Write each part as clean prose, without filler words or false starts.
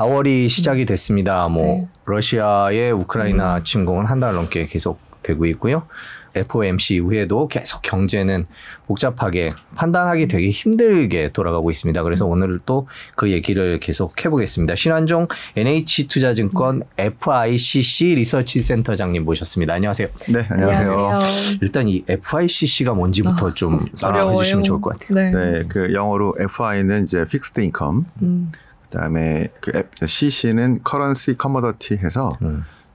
4월이 시작이 됐습니다. 뭐 네. 러시아의 우크라이나 침공은 한 달 넘게 계속 되고 있고요. FOMC 이후에도 계속 경제는 복잡하게 판단하기 되게 힘들게 돌아가고 있습니다. 그래서 오늘 또 그 얘기를 계속 해보겠습니다. 신환종 NH투자증권 FICC 리서치센터장님 모셨습니다. 안녕하세요. 네, 안녕하세요. 일단 이 FICC가 뭔지부터 좀 알려주시면 좋을 것 같아요. 네, 네, 그 영어로 FI는 이제 Fixed Income, 그다음에 그 CC는 Currency Commodity 해서.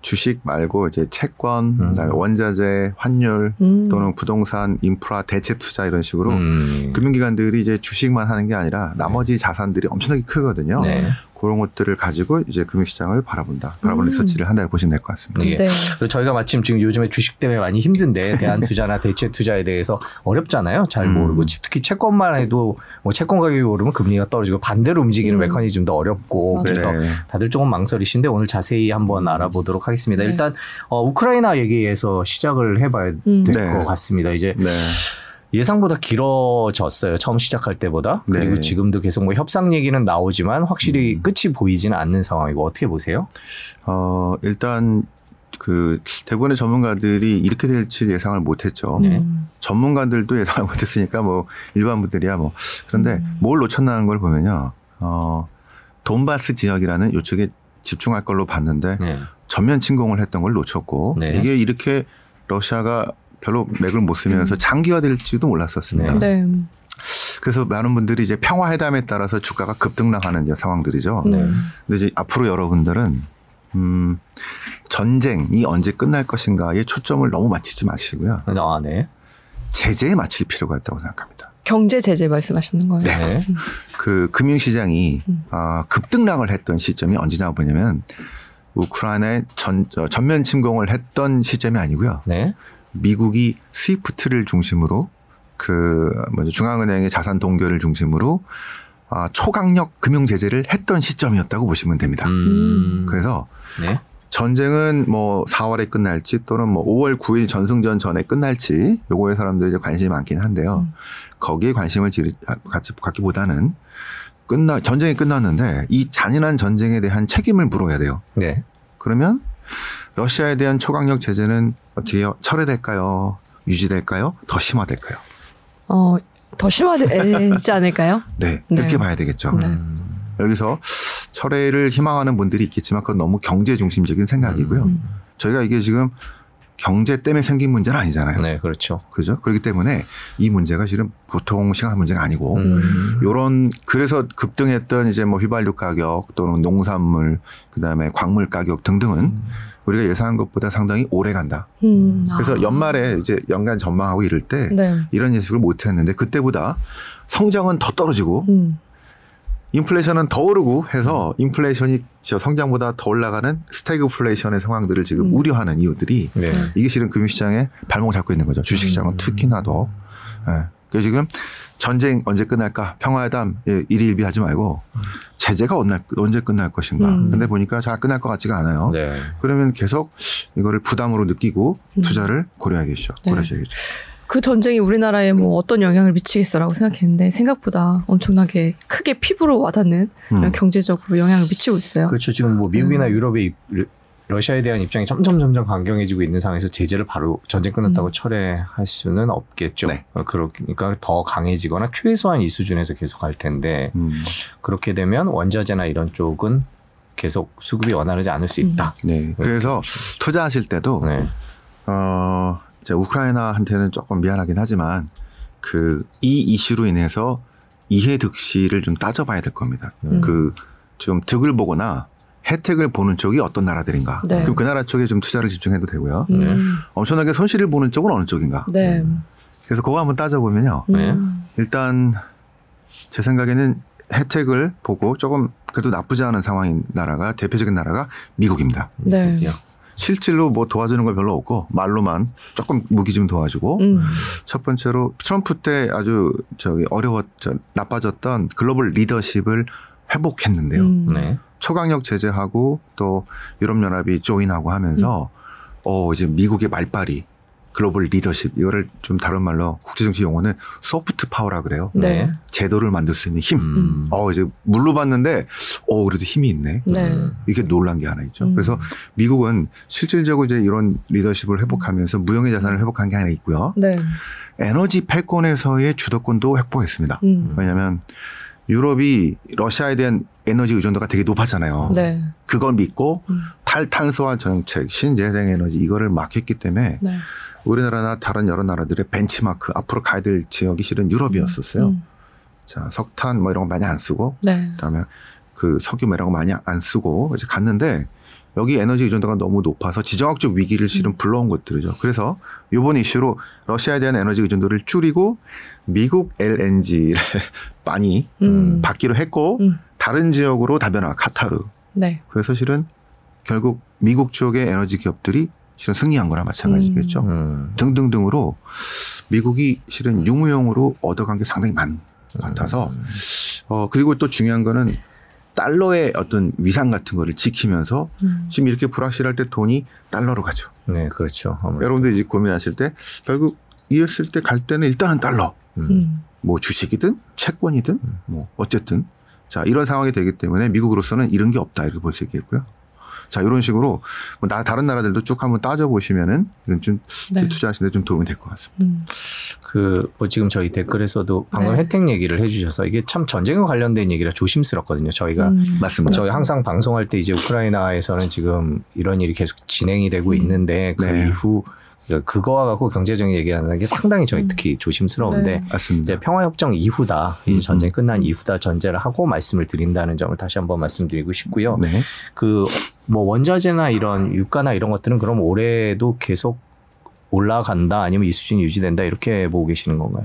주식 말고 이제 채권, 그다음에 원자재, 환율 또는 부동산, 인프라, 대체 투자 이런 식으로 금융기관들이 이제 주식만 하는 게 아니라 나머지 자산들이 엄청나게 크거든요. 네. 그런 것들을 가지고 이제 금융시장을 바라보는 리서치를 한달 보시면 될 것 같습니다. 네. 네. 저희가 마침 지금 요즘에 주식 때문에 많이 힘든데 대안투자나 대체 투자에 대해서 어렵잖아요. 잘 모르고 특히 채권만 해도 뭐 채권 가격이 오르면 금리가 떨어지고 반대로 움직이는 메커니즘도 어렵고 그래서 네. 다들 조금 망설이신데 오늘 자세히 한번 알아보도록 하겠습니다. 네. 일단 우크라이나 얘기에서 시작을 해봐야 될 것 같습니다. 이제. 네. 예상보다 길어졌어요. 처음 시작할 때보다. 그리고 네. 지금도 계속 뭐 협상 얘기는 나오지만 확실히 끝이 보이지는 않는 상황이고 어떻게 보세요? 일단 그 대부분의 전문가들이 이렇게 될지 예상을 못했죠. 전문가들도 예상을 못했으니까 뭐 일반 분들이야 뭐. 그런데 뭘 놓쳤나는 걸 보면요. 돈바스 지역이라는 요쪽에 집중할 걸로 봤는데 전면 침공을 했던 걸 놓쳤고 이게 이렇게 러시아가 별로 맥을 못 쓰면서 장기화될지도 몰랐었습니다. 네. 네. 그래서 많은 분들이 이제 평화회담에 따라서 주가가 급등락하는 상황들이죠. 네. 근데 이제 앞으로 여러분들은 전쟁이 언제 끝날 것인가에 초점을 너무 맞추지 마시고요. 아, 네. 제재에 맞출 필요가 있다고 생각합니다. 경제 제재 말씀하시는 거예요? 네. 네. 그 금융시장이 급등락을 했던 시점이 언제냐 보냐면 우크라이나에 전면 침공을 했던 시점이 아니고요. 네. 미국이 스위프트를 중심으로 그 먼저 중앙은행의 자산 동결을 중심으로 초강력 금융 제재를 했던 시점이었다고 보시면 됩니다. 그래서 네. 전쟁은 뭐 4월에 끝날지 또는 뭐 5월 9일 전승전 전에 끝날지 요거에 사람들이 이제 관심이 많긴 한데요. 거기에 관심을 갖기보다는 전쟁이 끝났는데 이 잔인한 전쟁에 대한 책임을 물어야 돼요. 네. 그러면 러시아에 대한 초강력 제재는 어떻게 철회될까요? 유지될까요? 더 심화될까요? 더 심화되지 않을까요? 네, 네. 이렇게 봐야 되겠죠. 네. 여기서 철회를 희망하는 분들이 있겠지만 그건 너무 경제 중심적인 생각이고요. 저희가 이게 지금 경제 때문에 생긴 문제는 아니잖아요. 네, 그렇죠. 그죠? 그렇기 때문에 이 문제가 지금 보통 심각한 문제가 아니고, 요런, 그래서 급등했던 이제 뭐 휘발유 가격 또는 농산물, 그 다음에 광물 가격 등등은 우리가 예상한 것보다 상당히 오래 간다. 그래서 연말에 이제 연간 전망하고 이럴 때 네. 이런 예측을 못 했는데 그때보다 성장은 더 떨어지고, 인플레이션은 더 오르고 해서 인플레이션이 성장보다 더 올라가는 스태그플레이션의 상황들을 지금 우려하는 이유들이 네. 이게 실은 금융시장에 발목을 잡고 있는 거죠. 주식시장은 특히나 더. 네. 그래서 지금 전쟁 언제 끝날까? 평화회담 일희일비하지 말고 제재가 언제 끝날 것인가? 근데 보니까 잘 끝날 것 같지가 않아요. 네. 그러면 계속 이거를 부담으로 느끼고 투자를 고려해야겠죠. 네. 고려해야겠죠. 그 전쟁이 우리나라에 뭐 어떤 영향을 미치겠어라고 생각했는데 생각보다 엄청나게 크게 피부로 와닿는 그런 경제적으로 영향을 미치고 있어요. 그렇죠. 지금 뭐 미국이나 유럽의 러시아에 대한 입장이 점점 강경해지고 있는 상황에서 제재를 바로 전쟁 끝났다고 철회할 수는 없겠죠. 네. 그러니까 더 강해지거나 최소한 이 수준에서 계속 갈 텐데 그렇게 되면 원자재나 이런 쪽은 계속 수급이 원활하지 않을 수 있다. 네. 그래서 투자하실 때도 네. 우크라이나한테는 조금 미안하긴 하지만 이 이슈로 인해서 이해득실을 좀 따져봐야 될 겁니다. 좀 득을 보거나 혜택을 보는 쪽이 어떤 나라들인가. 네. 그럼 그 나라 쪽에 좀 투자를 집중해도 되고요. 엄청나게 손실을 보는 쪽은 어느 쪽인가. 네. 그래서 그거 한번 따져보면요. 일단 제 생각에는 혜택을 보고 조금 그래도 나쁘지 않은 상황인 나라가 대표적인 나라가 미국입니다. 네. 실질로 뭐 도와주는 건 별로 없고 말로만 조금 무기 좀 도와주고 첫 번째로 트럼프 때 아주 나빠졌던 글로벌 리더십을 회복했는데요. 네. 초강력 제재하고 또 유럽연합이 조인하고 하면서 이제 미국의 말빨이 글로벌 리더십, 이거를 좀 다른 말로 국제정치 용어는 소프트 파워라 그래요. 네. 제도를 만들 수 있는 힘. 이제 물러봤는데 그래도 힘이 있네. 네. 이렇게 놀란 게 하나 있죠. 그래서 미국은 실질적으로 이제 이런 리더십을 회복하면서 무형의 자산을 회복한 게 하나 있고요. 네. 에너지 패권에서의 주도권도 확보했습니다. 왜냐하면 유럽이 러시아에 대한 에너지 의존도가 되게 높았잖아요. 네. 그걸 믿고 탈탄소화 정책, 신재생 에너지 이거를 막 했기 때문에 네. 우리나라나 다른 여러 나라들의 벤치마크, 앞으로 가야 될 지역이 실은 유럽이었었어요. 자, 석탄 뭐 이런 거 많이 안 쓰고 네. 그다음에 그 석유 이런 거 많이 안 쓰고 이제 갔는데 여기 에너지 의존도가 너무 높아서 지정학적 위기를 실은 불러온 것들이죠. 그래서 이번 이슈로 러시아에 대한 에너지 의존도를 줄이고 미국 LNG를 많이 받기로 했고 다른 지역으로 다변화, 카타르. 네. 그래서 실은 결국 미국 쪽의 에너지 기업들이 실은 승리한 거나 마찬가지겠죠. 등등등으로 미국이 실은 유무형으로 얻어간 게 상당히 많은 것 같아서 그리고 또 중요한 거는 달러의 어떤 위상 같은 거를 지키면서 지금 이렇게 불확실할 때 돈이 달러로 가죠. 네, 그렇죠. 여러분들 이제 고민하실 때 결국 이랬을 때 갈 때는 일단은 달러. 뭐 주식이든 채권이든 뭐 어쨌든 자 이런 상황이 되기 때문에 미국으로서는 이런 게 없다 이렇게 볼 수 있겠고요. 자 이런 식으로 뭐 다른 나라들도 쭉 한번 따져 보시면은 이런 좀 네. 투자하시는데 좀 도움이 될 것 같습니다. 뭐 지금 저희 댓글에서도 방금 네. 혜택 얘기를 해주셔서 이게 참 전쟁과 관련된 얘기라 조심스럽거든요. 저희가 맞습니다. 저희 항상 방송할 때 이제 우크라이나에서는 지금 이런 일이 계속 진행이 되고 있는데 그 네. 이후 그거와 갖고 경제적인 얘기를 하는 게 상당히 저희 특히 조심스러운데 네. 이제 평화협정 이후다. 이 전쟁 끝난 이후다 전제를 하고 말씀을 드린다는 점을 다시 한번 말씀드리고 싶고요. 네. 그 뭐 원자재나 이런 유가나 이런 것들은 그럼 올해도 계속 올라간다 아니면 이 수준이 유지된다 이렇게 보고 계시는 건가요?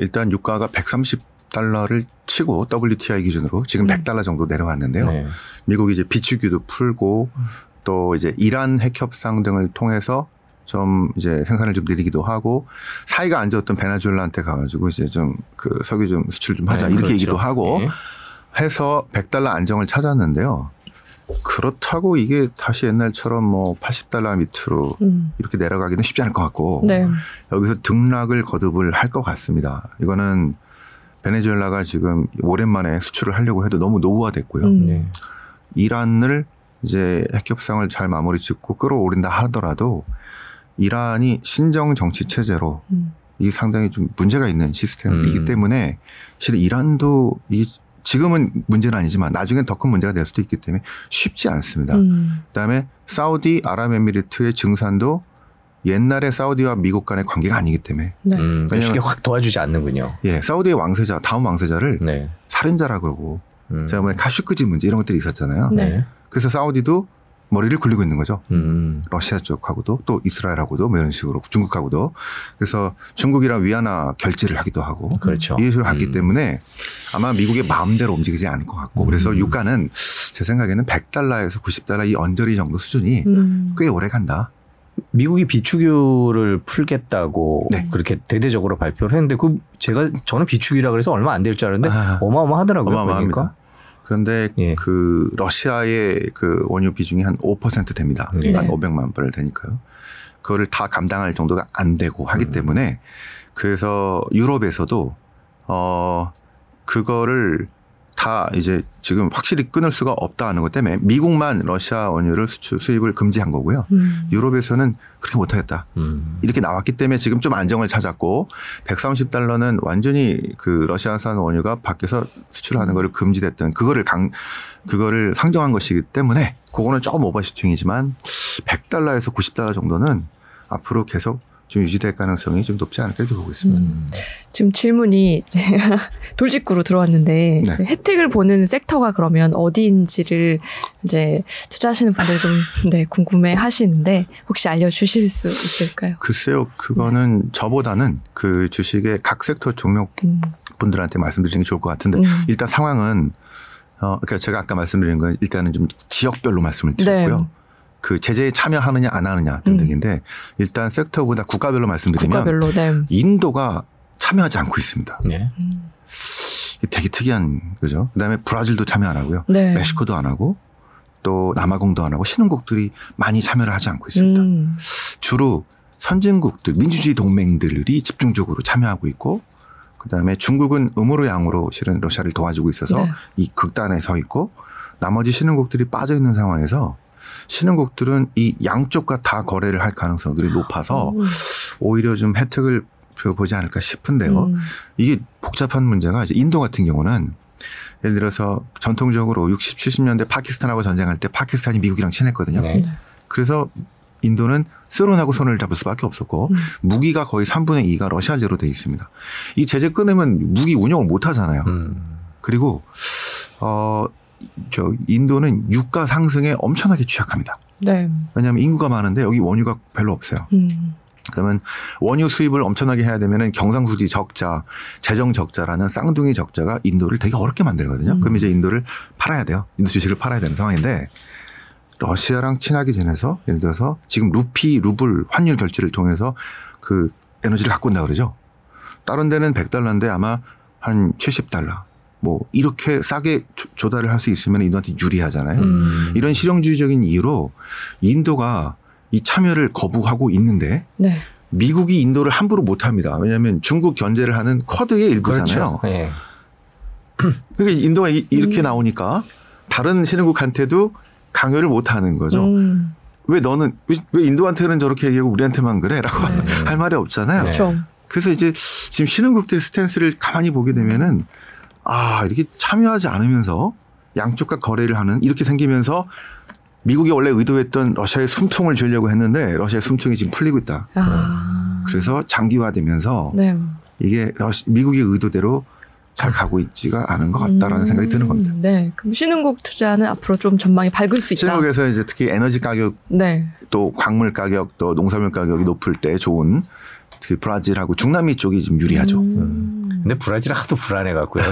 일단 유가가 130달러를 치고 WTI 기준으로 지금 100달러 정도 내려왔는데요. 네. 미국이 이제 비축유도 풀고 또 이제 이란 핵협상 등을 통해서 좀 이제 생산을 좀 늘리기도 하고 사이가 안 좋았던 베네수엘라한테 가가지고 이제 좀 그 석유 좀 수출 좀 하자 네, 이렇게 그렇죠. 얘기도 하고 네. 해서 100달러 안정을 찾았는데요. 그렇다고 이게 다시 옛날처럼 뭐 80달러 밑으로 이렇게 내려가기는 쉽지 않을 것 같고 네. 여기서 등락을 거듭을 할 것 같습니다. 이거는 베네수엘라가 지금 오랜만에 수출을 하려고 해도 너무 노후화됐고요. 네. 이란을 이제 핵협상을 잘 마무리 짓고 끌어올린다 하더라도 이란이 신정 정치 체제로 이게 상당히 좀 문제가 있는 시스템이기 때문에 실은 이란도 이 지금은 문제는 아니지만 나중엔 더 큰 문제가 될 수도 있기 때문에 쉽지 않습니다. 그다음에 사우디 아랍에미리트의 증산도 옛날에 사우디와 미국 간의 관계가 아니기 때문에 네. 쉽게 확 도와주지 않는군요. 예, 사우디의 왕세자 다음 왕세자를 네. 살인자라 그러고 제가 보면 카슈크지 문제 이런 것들이 있었잖아요. 네. 그래서 사우디도 머리를 굴리고 있는 거죠. 러시아 쪽하고도 또 이스라엘하고도 뭐 이런 식으로 중국하고도. 그래서 중국이랑 위안화 결제를 하기도 하고. 그렇죠. 이 식으로 갔기 때문에 아마 미국의 마음대로 움직이지 않을 것 같고. 그래서 유가는 제 생각에는 100달러에서 90달러 이 언저리 정도 수준이 꽤 오래 간다. 미국이 비축유를 풀겠다고 네. 그렇게 대대적으로 발표를 했는데 저는 비축유라 그래서 얼마 안 될 줄 알았는데 어마어마하더라고요. 어마어마합니다. 그런데 예. 그 러시아의 그 원유 비중이 한 5% 됩니다. 예. 한 500만 불 되니까요. 그거를 다 감당할 정도가 안 되고 하기 때문에 그래서 유럽에서도 그거를 다 이제 지금 확실히 끊을 수가 없다 하는 것 때문에 미국만 러시아 원유를 수입을 금지한 거고요. 유럽에서는 그렇게 못하겠다. 이렇게 나왔기 때문에 지금 좀 안정을 찾았고 130달러는 완전히 그 러시아산 원유가 밖에서 수출하는 거를 금지됐던 그거를 상정한 것이기 때문에 그거는 조금 오버슈팅이지만 100달러에서 90달러 정도는 앞으로 계속 좀 유지될 가능성이 좀 높지 않을까 보고 있습니다. 지금 질문이 제가 돌직구로 들어왔는데 네. 혜택을 보는 섹터가 그러면 어디인지를 이제 투자하시는 분들 좀 네, 궁금해하시는데 혹시 알려주실 수 있을까요? 글쎄요, 그거는 네. 저보다는 그 주식의 각 섹터 종목 분들한테 말씀드리는 게 좋을 것 같은데 일단 상황은 그러니까 제가 아까 말씀드린 건 일단은 좀 지역별로 말씀을 드렸고요. 네. 그 제재에 참여하느냐 안 하느냐 등등인데 일단 섹터보다 국가별로 말씀드리면 국가별로, 네. 인도가 참여하지 않고 있습니다. 네. 되게 특이한 거죠. 그다음에 브라질도 참여 안 하고요. 네. 멕시코도 안 하고 또 남아공도 안 하고 신흥국들이 많이 참여를 하지 않고 있습니다. 주로 선진국들, 민주주의 동맹들이 집중적으로 참여하고 있고 그다음에 중국은 음으로 양으로 실은 러시아를 도와주고 있어서 네. 이 극단에 서 있고 나머지 신흥국들이 빠져 있는 상황에서 신흥국들은 이 양쪽과 다 거래를 할 가능성들이 높아서 오히려 좀 혜택을 보지 않을까 싶은데요. 이게 복잡한 문제가 이제 인도 같은 경우는 예를 들어서 전통적으로 60, 70년대 파키스탄하고 전쟁할 때 파키스탄이 미국이랑 친했거든요. 네. 그래서 인도는 쓰론하고 손을 잡을 수밖에 없었고 무기가 거의 3분의 2가 러시아제로 돼 있습니다. 이 제재 끊으면 무기 운용을 못 하잖아요. 그리고 인도는 유가 상승에 엄청나게 취약합니다. 네. 왜냐하면 인구가 많은데 여기 원유가 별로 없어요. 그러면 원유 수입을 엄청나게 해야 되면은 경상수지 적자, 재정 적자라는 쌍둥이 적자가 인도를 되게 어렵게 만들거든요. 그럼 이제 인도를 팔아야 돼요. 인도 주식을 팔아야 되는 상황인데 러시아랑 친하게 지내서 예를 들어서 지금 루피, 루블 환율 결제를 통해서 그 에너지를 갖고 온다 그러죠. 다른 데는 100달러인데 아마 한 70달러. 뭐 이렇게 싸게 조달을 할 수 있으면 인도한테 유리하잖아요. 이런 실용주의적인 이유로 인도가 이 참여를 거부하고 있는데 네. 미국이 인도를 함부로 못합니다. 왜냐하면 중국 견제를 하는 쿼드의 일부잖아요. 그렇죠. 네. 그러니까 인도가 이렇게 나오니까 다른 신흥국한테도 강요를 못하는 거죠. 왜 너는 왜 인도한테는 저렇게 얘기하고 우리한테만 그래라고 네. 할 말이 없잖아요. 그렇죠. 그래서 이제 지금 신흥국들의 스탠스를 가만히 보게 되면은 아 이렇게 참여하지 않으면서 양쪽과 거래를 하는 이렇게 생기면서 미국이 원래 의도했던 러시아의 숨통을 주려고 했는데 러시아의 숨통이 지금 풀리고 있다. 아. 그래서 장기화되면서 네. 이게 미국의 의도대로 잘 가고 있지가 않은 것 같다라는 생각이 드는 겁니다. 네, 그럼 신흥국 투자는 앞으로 좀 전망이 밝을 수 있다. 신흥국에서 이제 특히 에너지 가격, 네. 또 광물 가격, 또 농산물 가격이 높을 때 좋은 그 브라질하고 중남미 쪽이 좀 유리하죠. 근데 브라질 하도 불안해 갖고요.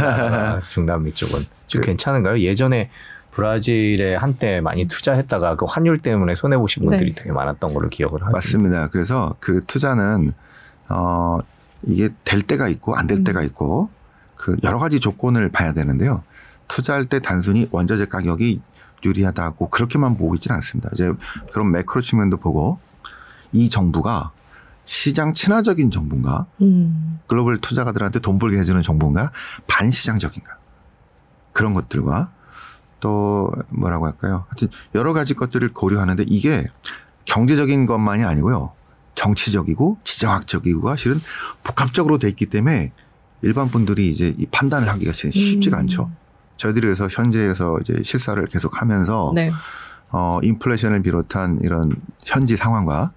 중남미 쪽은 좀 괜찮은가요? 예전에 브라질에 한때 많이 투자했다가 그 환율 때문에 손해 보신 분들이 네. 되게 많았던 걸로 기억을 하죠. 맞습니다. 그래서 그 투자는 이게 될 때가 있고 안 될 때가 있고 그 여러 가지 조건을 봐야 되는데요. 투자할 때 단순히 원자재 가격이 유리하다고 그렇게만 보고 있지는 않습니다. 이제 그런 매크로 측면도 보고 이 정부가 시장 친화적인 정부인가, 글로벌 투자가들한테 돈 벌게 해주는 정부인가, 반시장적인가 그런 것들과. 또 뭐라고 할까요? 하여튼 여러 가지 것들을 고려하는데 이게 경제적인 것만이 아니고요. 정치적이고 지정학적이고가 실은 복합적으로 돼 있기 때문에 일반 분들이 이제 이 판단을 하기가 쉽지가 않죠. 저희들이 그래서 현지에서 이제 실사를 계속하면서 네. 인플레이션을 비롯한 이런 현지 상황과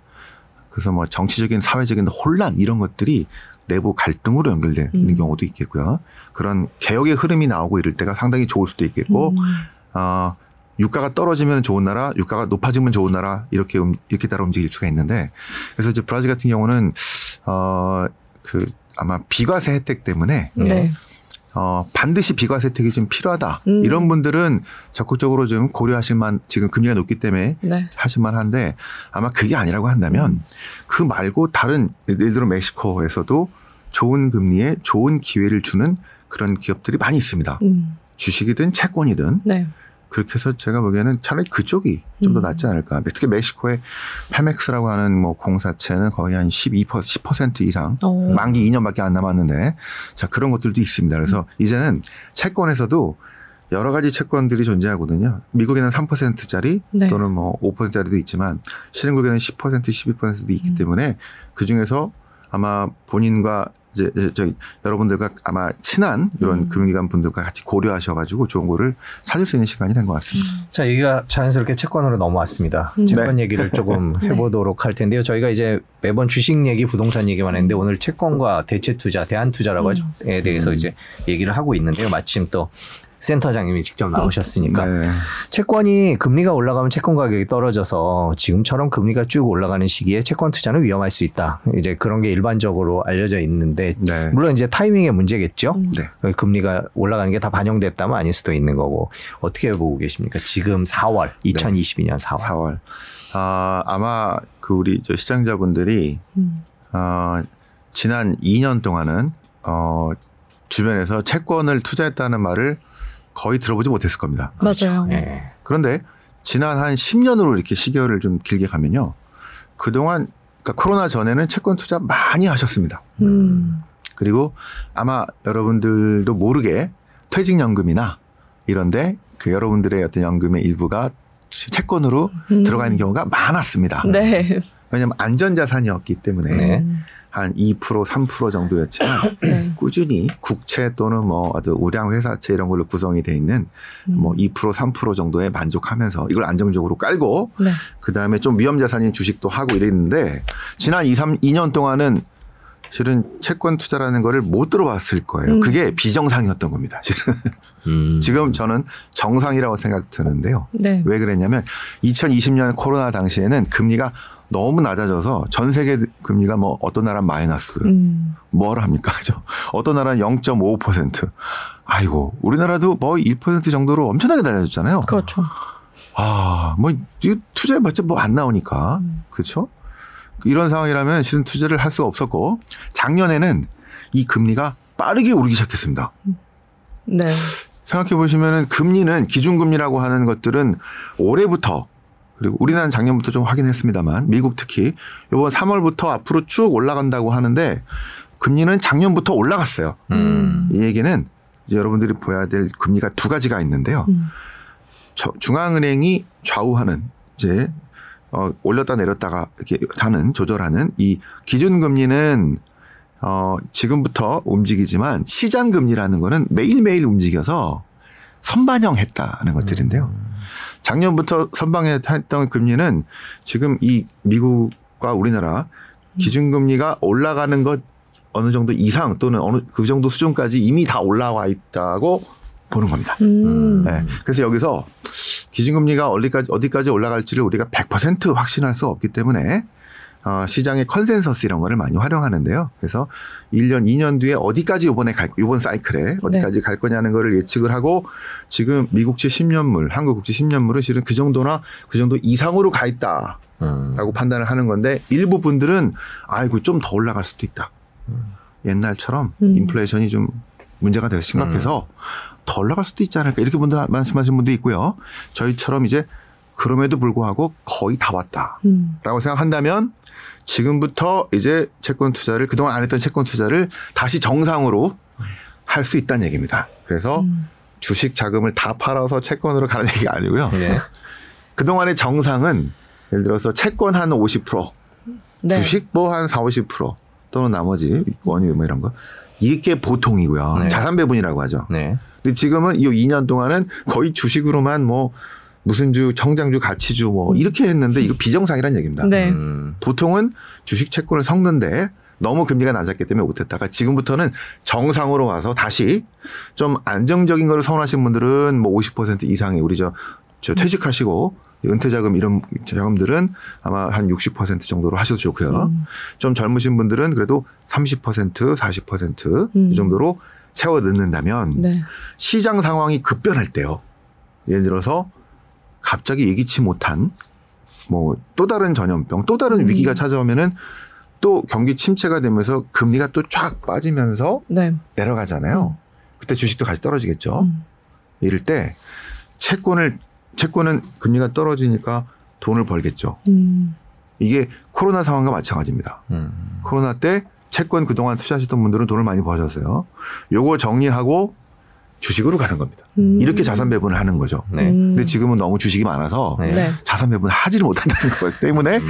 그래서 뭐 정치적인 사회적인 혼란 이런 것들이 내부 갈등으로 연결되는 경우도 있겠고요. 그런 개혁의 흐름이 나오고 이럴 때가 상당히 좋을 수도 있겠고 유가가 떨어지면 좋은 나라, 유가가 높아지면 좋은 나라 이렇게 따라 움직일 수가 있는데 그래서 이제 브라질 같은 경우는 그 아마 비과세 혜택 때문에 네. 반드시 비과세 혜택이 좀 필요하다 이런 분들은 적극적으로 좀 고려하실만 지금 금리가 높기 때문에 네. 하실만한데 아마 그게 아니라고 한다면 그 말고 다른 예를 들어 멕시코에서도 좋은 금리에 좋은 기회를 주는 그런 기업들이 많이 있습니다. 주식이든 채권이든 네. 그렇게 해서 제가 보기에는 차라리 그쪽이 좀 더 낫지 않을까. 특히 멕시코의 페맥스라고 하는 뭐 공사채는 거의 한 10% 이상 만기 2년밖에 안 남았는데 자 그런 것들도 있습니다. 그래서 이제는 채권에서도 여러 가지 채권들이 존재하거든요. 미국에는 3%짜리 네. 또는 뭐 5%짜리도 있지만 신흥국에는 10%, 12%도 있기 때문에 그중에서 아마 본인과 이제 저희 여러분들과 아마 친한 이런 금융기관 분들과 같이 고려하셔가지고 좋은 거를 찾을 수 있는 시간이 된 것 같습니다. 자, 얘기가 자연스럽게 채권으로 넘어왔습니다. 채권 네. 얘기를 조금 해보도록 네. 할 텐데요. 저희가 이제 매번 주식 얘기, 부동산 얘기만 했는데 오늘 채권과 대체 투자, 대안 투자라고 하죠에 대해서 이제 얘기를 하고 있는데요. 마침 또 센터장님이 직접 나오셨으니까 네. 채권이 금리가 올라가면 채권 가격이 떨어져서 지금처럼 금리가 쭉 올라가는 시기에 채권 투자는 위험할 수 있다. 이제 그런 게 일반적으로 알려져 있는데 네. 물론 이제 타이밍의 문제겠죠. 네. 금리가 올라가는 게 다 반영됐다면 아닐 수도 있는 거고 어떻게 보고 계십니까? 지금 4월, 2022년 4월. 4월. 아마 그 우리 저 시청자분들이 지난 2년 동안은 주변에서 채권을 투자했다는 말을 거의 들어보지 못했을 겁니다. 맞아요. 네. 그런데 지난 한 10년으로 이렇게 시계열을 좀 길게 가면요. 그동안 그러니까 코로나 전에는 채권 투자 많이 하셨습니다. 그리고 아마 여러분들도 모르게 퇴직연금이나 이런데 그 여러분들의 어떤 연금의 일부가 채권으로 들어가 있는 경우가 많았습니다. 네. 왜냐하면 안전자산이었기 때문에 한 2% 3% 정도였지만 네. 꾸준히 국채 또는 뭐 어떤 우량 회사채 이런 걸로 구성이 돼 있는 뭐 2% 3% 정도에 만족하면서 이걸 안정적으로 깔고 네. 그다음에 좀 위험자산인 주식도 하고 이랬는데 지난 2년 동안은 실은 채권 투자라는 거를 못 들어봤을 거예요. 그게 비정상이었던 겁니다. 실은. 지금 저는 정상이라고 생각 드는데요. 네. 왜 그랬냐면 2020년 코로나 당시에는 금리가 너무 낮아져서 전 세계 금리가 뭐 어떤 나라는 마이너스. 뭘 합니까? 어떤 나라는 0.5%. 아이고, 우리나라도 뭐 1% 정도로 엄청나게 낮아졌잖아요. 그렇죠. 아, 뭐 투자해봤자 뭐 안 나오니까. 그렇죠? 이런 상황이라면 실은 투자를 할 수가 없었고 작년에는 이 금리가 빠르게 오르기 시작했습니다. 네. 생각해 보시면은 금리는 기준금리라고 하는 것들은 올해부터 그리고 우리나라는 작년부터 좀 확인했습니다만 미국 특히 이번 3월부터 앞으로 쭉 올라간다고 하는데 금리는 작년부터 올라갔어요. 이 얘기는 이제 여러분들이 봐야 될 금리가 두 가지가 있는데요. 중앙은행이 좌우하는 이제 올렸다 내렸다가 이렇게 하는 조절하는 이 기준금리는 지금부터 움직이지만 시장금리라는 거는 매일매일 움직여서 선반영했다는 것들인데요. 작년부터 선반영했던 금리는 지금 이 미국과 우리나라 기준금리가 올라가는 것 어느 정도 이상 또는 어느 그 정도 수준까지 이미 다 올라와 있다고 보는 겁니다. 네. 그래서 여기서 기준금리가 어디까지 올라갈지를 우리가 100% 확신할 수 없기 때문에 시장의 컨센서스 이런 거를 많이 활용하는데요. 그래서 1년, 2년 뒤에 어디까지 이번 사이클에 어디까지 네. 갈 거냐는 거를 예측을 하고 지금 미국채 10년물, 한국 국채 10년물은 실은 그 정도나 그 정도 이상으로 가 있다라고 판단을 하는 건데 일부 분들은 아이고 좀 더 올라갈 수도 있다. 옛날처럼 인플레이션이 좀 문제가 되어 심각해서 더 올라갈 수도 있지 않을까 이렇게 말씀하신 분도 있고요. 저희처럼 이제 그럼에도 불구하고 거의 다 왔다라고 생각한다면 지금부터 이제 채권 투자를 그동안 안 했던 채권 투자를 다시 정상으로 할 수 있다는 얘기입니다. 그래서 주식 자금을 다 팔아서 채권으로 가는 얘기가 아니고요. 네. 그동안의 정상은 예를 들어서 채권 한 50% 네. 주식 뭐 한 40, 50% 또는 나머지 원유 뭐 이런 거 이게 보통이고요. 네. 자산 배분이라고 하죠. 네. 근데 지금은 이 2년 동안은 거의 주식으로만 뭐 무슨 주, 청장주, 가치주 뭐 이렇게 했는데 이거 비정상이라는 얘기입니다. 네. 보통은 주식 채권을 섞는데 너무 금리가 낮았기 때문에 못했다가 지금부터는 정상으로 와서 다시 좀 안정적인 걸 선호하시는 분들은 뭐 50% 이상의 우리 저 퇴직하시고 은퇴자금 이런 자금들은 아마 한 60% 정도로 하셔도 좋고요. 좀 젊으신 분들은 그래도 30%, 40% 이 정도로 채워 넣는다면 네. 시장 상황이 급변할 때요. 예를 들어서 갑자기 예기치 못한 뭐 또 다른 전염병, 또 다른 위기가 찾아오면은 또 경기 침체가 되면서 금리가 또 쫙 빠지면서 네. 내려가잖아요. 그때 주식도 같이 떨어지겠죠. 이럴 때 채권은 금리가 떨어지니까 돈을 벌겠죠. 이게 코로나 상황과 마찬가지입니다. 코로나 때 채권 그동안 투자하셨던 분들은 돈을 많이 버셨어요. 요거 정리하고 주식으로 가는 겁니다. 이렇게 자산 배분을 하는 거죠. 네. 근데 지금은 너무 주식이 많아서 네. 자산 배분을 하지를 못한다는 거기 때문에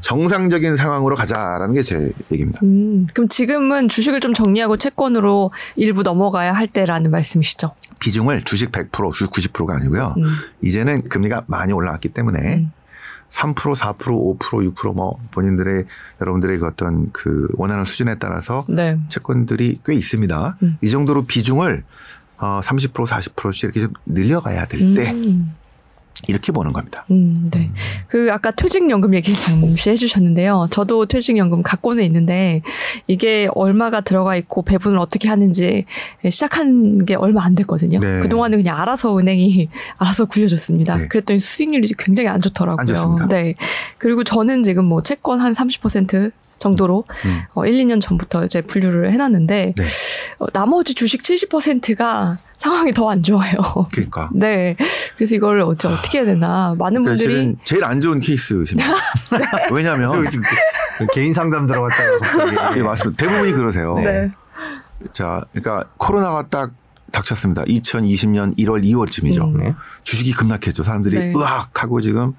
정상적인 상황으로 가자라는 게 제 얘기입니다. 그럼 지금은 주식을 좀 정리하고 채권으로 일부 넘어가야 할 때라는 말씀이시죠? 비중을 주식 100%, 주식 90%가 아니고요. 이제는 금리가 많이 올라왔기 때문에 3%, 4%, 5%, 6% 뭐 본인들의 여러분들의 그 어떤 그 원하는 수준에 따라서 네. 채권들이 꽤 있습니다. 이 정도로 비중을 30%, 40%씩 이렇게 좀 늘려가야 될 때 이렇게 보는 겁니다. 네. 그 아까 퇴직연금 얘기 잠시 해주셨는데요. 저도 퇴직연금 갖고는 있는데 이게 얼마가 들어가 있고 배분을 어떻게 하는지 시작한 게 얼마 안 됐거든요. 네. 그동안은 그냥 알아서 은행이 알아서 굴려줬습니다. 네. 그랬더니 수익률이 굉장히 안 좋더라고요. 안 좋습니다. 네. 그리고 저는 지금 뭐 채권 한 30% 정도로 1, 2년 전부터 이제 분류를 해놨는데 네. 나머지 주식 70%가 상황이 더 안 좋아요. 그러니까. 네. 그래서 이걸 어떻게 해야 되나 많은 분들이 제일 안 좋은 케이스입니다. 네. 왜냐하면 개인 상담 들어갔다가 갑자기. 예, 맞습니다. 대부분이 그러세요. 네. 자, 그러니까 코로나가 딱 닥쳤습니다. 2020년 1월, 2월쯤이죠. 네. 주식이 급락했죠. 사람들이 네. 으악 하고 지금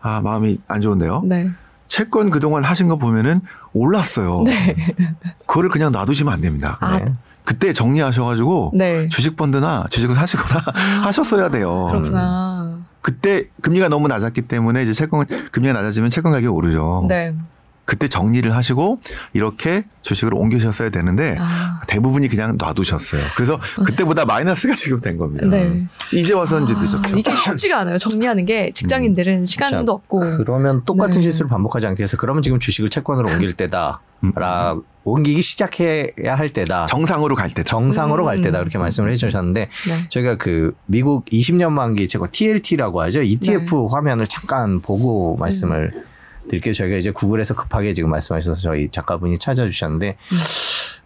아 마음이 안 좋은데요. 네. 채권 그동안 하신 거 보면은 올랐어요. 네. 그거를 그냥 놔두시면 안 됩니다. 아. 네. 그때 정리하셔가지고 네. 주식 펀드나 주식을 사시거나 아. 하셨어야 돼요. 그렇구나. 그때 금리가 너무 낮았기 때문에 이제 채권 금리가 낮아지면 채권 가격이 오르죠. 네. 그때 정리를 하시고 이렇게 주식으로 옮기셨어야 되는데 아. 대부분이 그냥 놔두셨어요. 그래서 그때보다 마이너스가 지금 된 겁니다. 네. 이제 와서 이제 늦었죠. 이게 쉽지가 않아요. 정리하는 게 직장인들은 시간도 없고. 그러면 똑같은 네. 실수를 반복하지 않게 해서 그러면 지금 주식을 채권으로 옮길 때다. 옮기기 시작해야 할 때다. 정상으로 갈 때다. 정상으로 갈 때다. 이렇게 말씀을 해주셨는데 네. 저희가 그 미국 20년 만기 채권 TLT라고 하죠. ETF 네. 화면을 잠깐 보고 말씀을 드릴게요. 저희가 이제 구글에서 급하게 지금 말씀하셔서 저희 작가분이 찾아주셨는데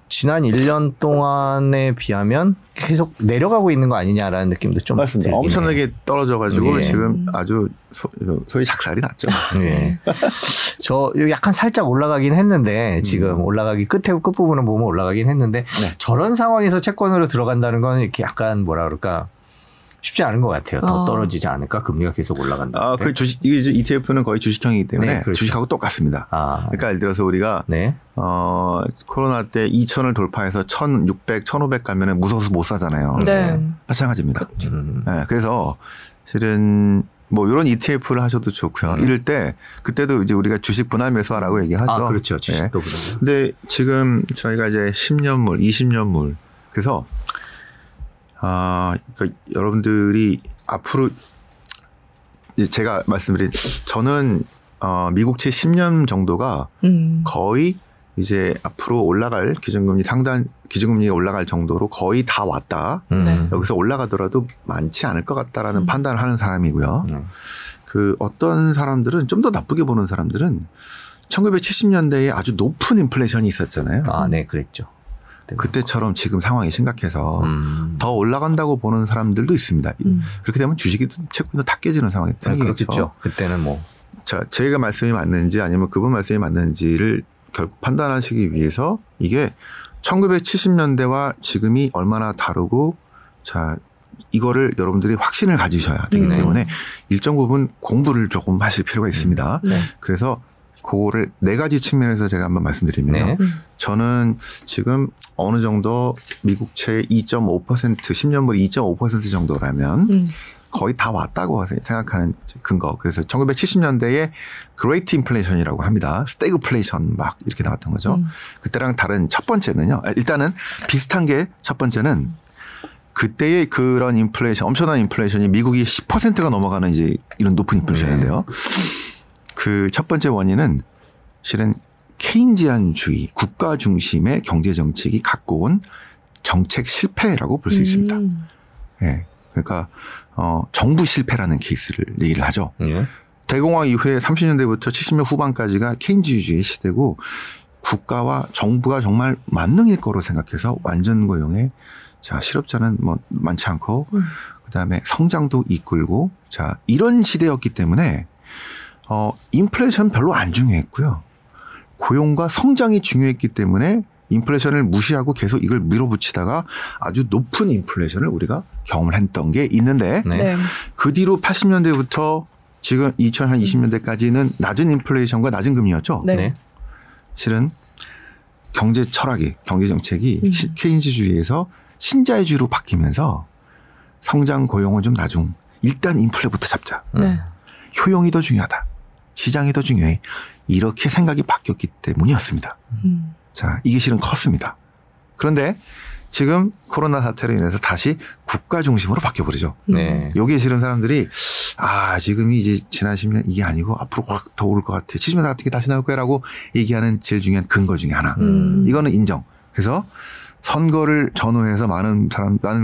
지난 1년 동안에 비하면 계속 내려가고 있는 거 아니냐라는 느낌도 좀 맞습니다. 들긴 엄청나게 해요. 떨어져가지고 예. 지금 아주 소위 작살이 났죠. 예. 저 약간 살짝 올라가긴 했는데 지금 올라가기 끝부분은 보면 올라가긴 했는데 네. 저런 상황에서 채권으로 들어간다는 건 이렇게 약간 뭐라 그럴까 쉽지 않은 것 같아요. 더 떨어지지 않을까? 금리가 계속 올라간다. 아, 그 주식, 이게 ETF는 거의 주식형이기 때문에 네, 그렇죠. 주식하고 똑같습니다. 아, 그러니까 예를 들어서 우리가 네. 코로나 때 2,000을 돌파해서 1,600, 1,500 가면은 무서워서 못 사잖아요. 네. 마찬가지입니다. 네, 그래서 실은 뭐 이런 ETF를 하셔도 좋고요. 이럴 때 그때도 이제 우리가 주식 분할 매수하라고 얘기하죠. 아, 그렇죠. 주식도 그렇죠. 네. 근데 지금 저희가 이제 10년물, 20년물 그래서 그러니까 여러분들이 앞으로 제가 말씀드린 저는 미국채 10년 정도가 거의 이제 앞으로 올라갈 기준금리 상단 기준금리가 올라갈 정도로 거의 다 왔다. 여기서 올라가더라도 많지 않을 것 같다라는 판단을 하는 사람이고요. 그 어떤 사람들은 좀 더 나쁘게 보는 사람들은 1970년대에 아주 높은 인플레이션이 있었잖아요. 아, 네, 그랬죠. 그때처럼 지금 상황이 심각해서 더 올라간다고 보는 사람들도 있습니다. 그렇게 되면 주식이 채권도 다 깨지는 상황이 되겠죠. 그때는 뭐 자, 제가 말씀이 맞는지 아니면 그분 말씀이 맞는지를 결국 판단하시기 위해서 이게 1970년대와 지금이 얼마나 다르고 자 이거를 여러분들이 확신을 가지셔야 되기 때문에 일정 부분 공부를 조금 하실 필요가 있습니다. 네. 그래서 그거를 네 가지 측면에서 제가 한번 말씀드리면요. 네. 저는 지금 어느 정도 미국채 2.5% 10년물이 2.5% 정도라면 거의 다 왔다고 생각하는 근거. 그래서 1970년대에 그레이트 인플레이션이라고 합니다. 스태그플레이션 막 이렇게 나왔던 거죠. 그때랑 다른 첫 번째는요. 일단은 비슷한 게 첫 번째는 그때의 그런 인플레이션 엄청난 인플레이션이 미국이 10%가 넘어가는 이제 이런 높은 인플레이션인데요. 그 첫 번째 원인은 실은 케인지안주의 국가 중심의 경제 정책이 갖고 온 정책 실패라고 볼 수 있습니다. 예, 그러니까 정부 실패라는 케이스를 얘기를 하죠. 예. 대공황 이후에 30년대부터 70년 후반까지가 케인지주의 시대고 국가와 정부가 정말 만능일 거로 생각해서 완전 고용에 자 실업자는 뭐 많지 않고 그다음에 성장도 이끌고 자 이런 시대였기 때문에. 인플레이션 별로 안 중요했고요. 고용과 성장이 중요했기 때문에 인플레이션을 무시하고 계속 이걸 밀어붙이다가 아주 높은 인플레이션을 우리가 경험을 했던 게 있는데 네. 그 뒤로 80년대부터 지금 2020년대까지는 낮은 인플레이션과 낮은 금리였죠. 네. 실은 경제 철학이 경제 정책이 케인즈주의에서 신자유주의로 바뀌면서 성장 고용은 좀 나중 일단 인플레부터 잡자. 네. 효용이 더 중요하다. 시장이 더 중요해. 이렇게 생각이 바뀌었기 때문이었습니다. 자, 이게 실은 컸습니다. 그런데 지금 코로나 사태로 인해서 다시 국가 중심으로 바뀌어버리죠. 네. 요게 실은 사람들이 아, 지금이 이제 지난 10년 이게 아니고 앞으로 확 더 오를 것 같아. 70년 같은 게 다시 나올 거라고 얘기하는 제일 중요한 근거 중에 하나. 이거는 인정. 그래서 선거를 전후해서 많은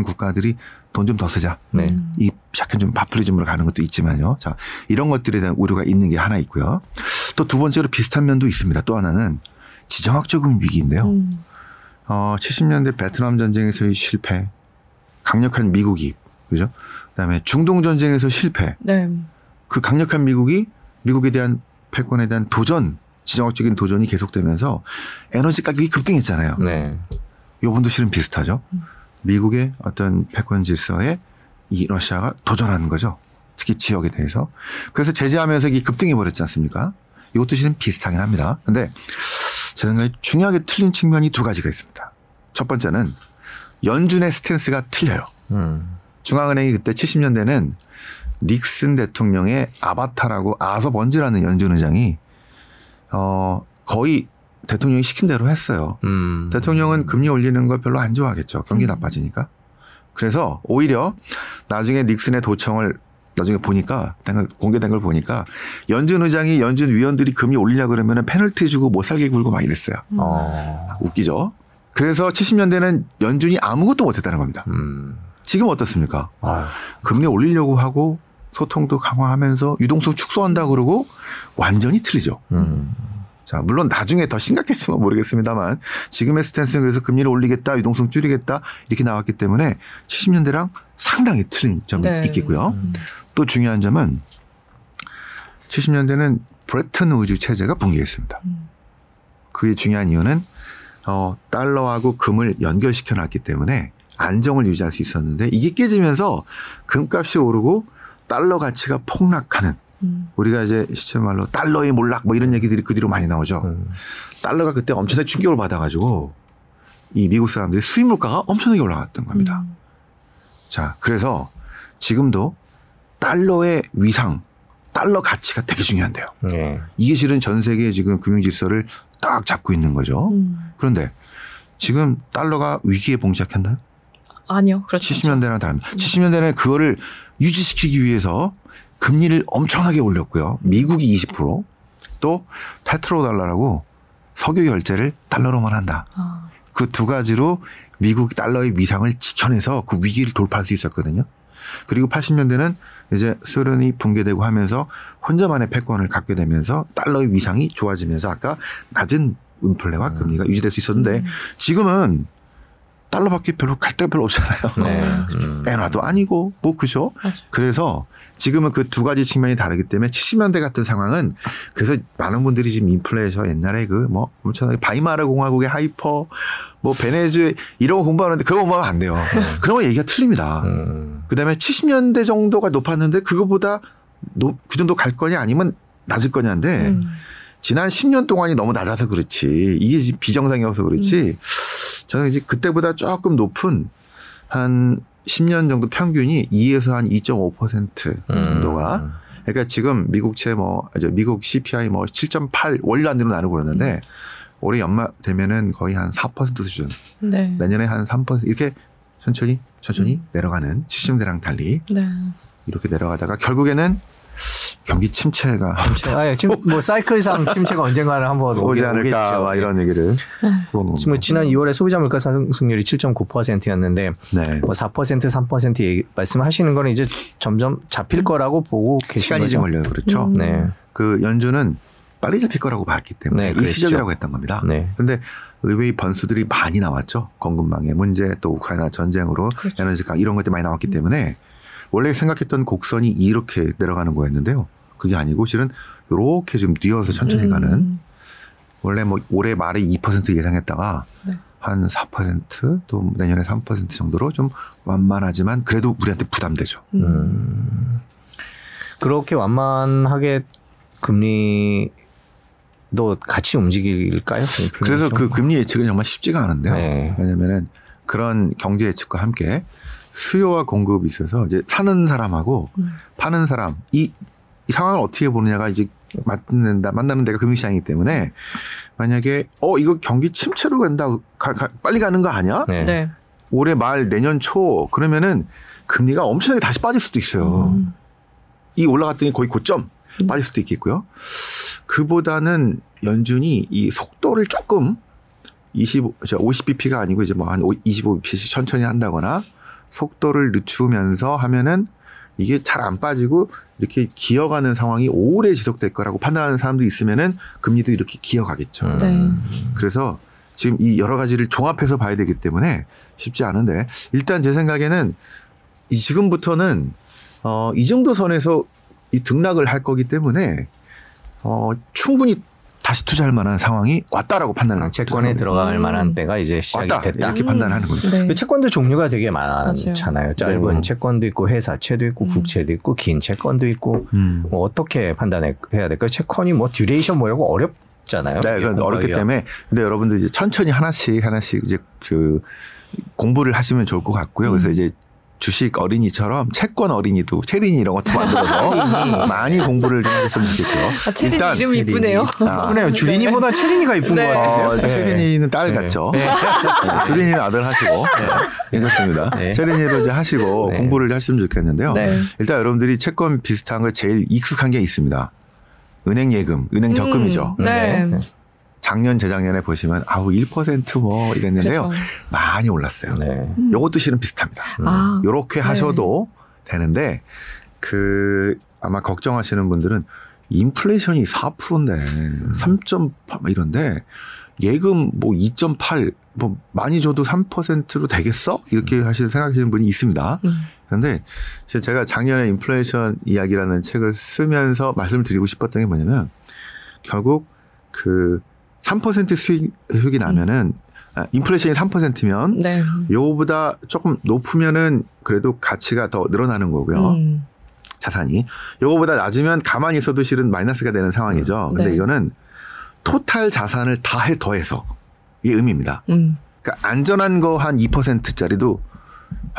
국가들이 돈 좀 더 쓰자. 네. 이 약간 좀 파퓰리즘으로 가는 것도 있지만요. 자, 이런 것들에 대한 우려가 있는 게 하나 있고요. 또 두 번째로 비슷한 면도 있습니다. 또 하나는 지정학적인 위기인데요. 70년대 베트남 전쟁에서의 실패, 강력한 미국이, 그죠? 그다음에 중동 전쟁에서 실패, 네. 그 강력한 미국이 미국에 대한 패권에 대한 도전 지정학적인 도전이 계속되면서 에너지 가격이 급등했잖아요. 네. 요번도 실은 비슷하죠. 미국의 어떤 패권 질서에 이 러시아가 도전하는 거죠. 특히 지역에 대해서. 그래서 제재하면서 이게 급등해버렸지 않습니까? 이것도 실은 비슷하긴 합니다. 그런데 제 생각에 중요하게 틀린 측면이 두 가지가 있습니다. 첫 번째는 연준의 스탠스가 틀려요. 중앙은행이 그때 70년대는 닉슨 대통령의 아바타라고 아서번지라는 연준 의장이 거의 대통령이 시킨 대로 했어요. 대통령은 금리 올리는 걸 별로 안 좋아하겠죠. 경기 나빠지니까. 그래서 오히려 나중에 닉슨의 도청을 나중에 보니까 공개된 걸 보니까 연준 의장이 연준 위원들이 금리 올리려고 그러면 페널티 주고 못 살게 굴고 막 이랬어요. 웃기죠. 그래서 70년대는 연준이 아무것도 못했다는 겁니다. 지금 어떻습니까? 금리 올리려고 하고 소통도 강화하면서 유동성 축소한다 그러고 완전히 틀리죠. 자, 물론 나중에 더 심각했으면 모르겠습니다만 지금의 스탠스는 그래서 금리를 올리겠다, 유동성 줄이겠다 이렇게 나왔기 때문에 70년대랑 상당히 틀린 점이 있겠고요. 또 중요한 점은 70년대는 브레튼 우즈 체제가 붕괴했습니다. 그게 중요한 이유는 달러하고 금을 연결시켜 놨기 때문에 안정을 유지할 수 있었는데 이게 깨지면서 금값이 오르고 달러 가치가 폭락하는 우리가 이제 시체 말로 달러의 몰락 뭐 이런 얘기들이 그 뒤로 많이 나오죠. 달러가 그때 엄청나게 충격을 받아가지고 이 미국 사람들이 수입 물가가 엄청나게 올라갔던 겁니다. 자, 그래서 지금도 달러의 위상, 달러 가치가 되게 중요한데요. 이게 실은 전 세계의 지금 금융 질서를 딱 잡고 있는 거죠. 그런데 지금 달러가 위기에 봉착했나요? 아니요. 그렇죠. 70년대랑 다릅니다. 70년대는 그거를 유지시키기 위해서 금리를 엄청나게 올렸고요. 미국이 20%. 또 페트로 달러라고 석유 결제를 달러로만 한다. 그 두 가지로 미국 달러의 위상을 지켜내서 그 위기를 돌파할 수 있었거든요. 그리고 80년대는 이제 소련이 붕괴되고 하면서 혼자만의 패권을 갖게 되면서 달러의 위상이 좋아지면서 아까 낮은 인플레와 금리가 유지될 수 있었는데 지금은 달러밖에 별로 갈 데가 별로 없잖아요. 엔화도 아니고 뭐 그죠. 맞아. 그래서 지금은 그 두 가지 측면이 다르기 때문에 70년대 같은 상황은 그래서 많은 분들이 지금 인플레에서 옛날에 그 뭐 엄청나게 바이마르 공화국의 하이퍼 뭐 베네수엘라 이런 거 공부하는데 그런 거 공부하면 안 돼요. 그러면 얘기가 틀립니다. 그다음에 70년대 정도가 높았는데 그거보다 그 정도 갈 거냐 아니면 낮을 거냐인데 지난 10년 동안이 너무 낮아서 그렇지 이게 지금 비정상이어서 그렇지 저는 이제 그때보다 조금 높은 한 10년 정도 평균이 2에서 한 2.5% 정도가 그러니까 지금 미국채 뭐 이제 미국 CPI 뭐 7.8 원료 안으로 나누고 그러는데 올해 연말 되면은 거의 한 4% 수준, 내년에 한 3% 이렇게 천천히 내려가는 70년대랑 달리 이렇게 내려가다가 결국에는 경기 침체가 아예 지금 뭐 사이클상 침체가 언젠가는 한번 오지 않을까 막 이런 얘기를 지금 지난 2월에 소비자 물가 상승률이 7.9%였는데 뭐 4% 3% 얘기 말씀하시는 거는 이제 점점 잡힐 거라고 보고 계시는 거죠. 시간이 좀 걸려요. 그렇죠. 그 연준은 빨리 잡힐 거라고 봤기 때문에 일시적이라고 했던 겁니다. 그런데 의외의 변수들이 많이 나왔죠. 공급망의 문제 또 우크라이나 전쟁으로 에너지 가격 이런 것들 많이 나왔기 때문에 원래 생각했던 곡선이 이렇게 내려가는 거였는데요. 그게 아니고 실은 이렇게 좀 뛰어서 천천히 가는 원래 뭐 올해 말에 2% 예상했다가 한 4% 또 내년에 3% 정도로 좀 완만하지만 그래도 우리한테 부담되죠. 그렇게 완만하게 금리도 같이 움직일까요? 그래서 그 금리 예측은 정말 쉽지가 않은데요. 왜냐하면 그런 경제 예측과 함께 수요와 공급이 있어서 이제 사는 사람하고 파는 사람 이 상황을 어떻게 보느냐가 이제 만나는 데가 금융시장이기 때문에 만약에 이거 경기 침체로 간다 빨리 가는 거 아니야? 올해 말 내년 초 그러면은 금리가 엄청나게 다시 빠질 수도 있어요. 이 올라갔더니 거의 고점 빠질 수도 있겠고요. 그보다는 연준이 이 속도를 조금 50bp가 아니고 이제 뭐 한 25bp씩 천천히 한다거나. 속도를 늦추면서 하면은 이게 잘 안 빠지고 이렇게 기어가는 상황이 오래 지속될 거라고 판단하는 사람도 있으면은 금리도 이렇게 기어가겠죠. 그래서 지금 이 여러 가지를 종합해서 봐야 되기 때문에 쉽지 않은데 일단 제 생각에는 지금부터는 이 정도 선에서 이 등락을 할 거기 때문에 충분히 다시 투자할 만한 상황이 왔다라고 판단을 합니다. 채권에 들어갈 만한 때가 이제 시작이 왔다, 됐다. 이렇게 판단하는 거죠. 네. 채권도 종류가 되게 많잖아요. 맞아요. 짧은 채권도 있고 회사채도 있고 국채도 있고 긴 채권도 있고 뭐 어떻게 판단해야 될까요? 채권이 뭐 듀레이션 뭐 이런 거 어렵잖아요. 네, 어렵기 때문에 근데 여러분들 이제 천천히 하나씩 이제 그 공부를 하시면 좋을 것 같고요. 그래서 이제 주식 어린이처럼 채권 어린이도 체린이 이런 것도 만들어서 많이 공부를 좀 했으면 좋겠고요. 아, 체린 일단, 이름이 이쁘네요. 이쁘네요. 주린이보다 체린이가 이쁜 것 같은데요. 체린이는 딸 같죠. 주린이는 아들 하시고 괜찮습니다. 체린이로 이제 하시고 공부를 하시면 좋겠는데요. 일단 여러분들이 채권 비슷한 걸 제일 익숙한 게 있습니다. 은행 예금, 은행 적금이죠. 네. 작년, 재작년에 보시면, 1% 뭐 이랬는데요. 그래서. 많이 올랐어요. 요것도 실은 비슷합니다. 요렇게 하셔도 되는데, 아마 걱정하시는 분들은 인플레이션이 4%인데, 3.8 이런데, 예금 뭐 2.8, 뭐 많이 줘도 3%로 되겠어? 이렇게 생각하시는 분이 있습니다. 그런데 제가 작년에 인플레이션 이야기라는 책을 쓰면서 말씀을 드리고 싶었던 게 뭐냐면, 결국 3% 수익이 나면은 인플레이션이 3%면 요보다 조금 높으면은 그래도 가치가 더 늘어나는 거고요. 자산이. 요거보다 낮으면 가만히 있어도 실은 마이너스가 되는 상황이죠. 근데 이거는 토탈 자산을 다 더해서 이게 의미입니다. 그러니까 안전한 거 한 2%짜리도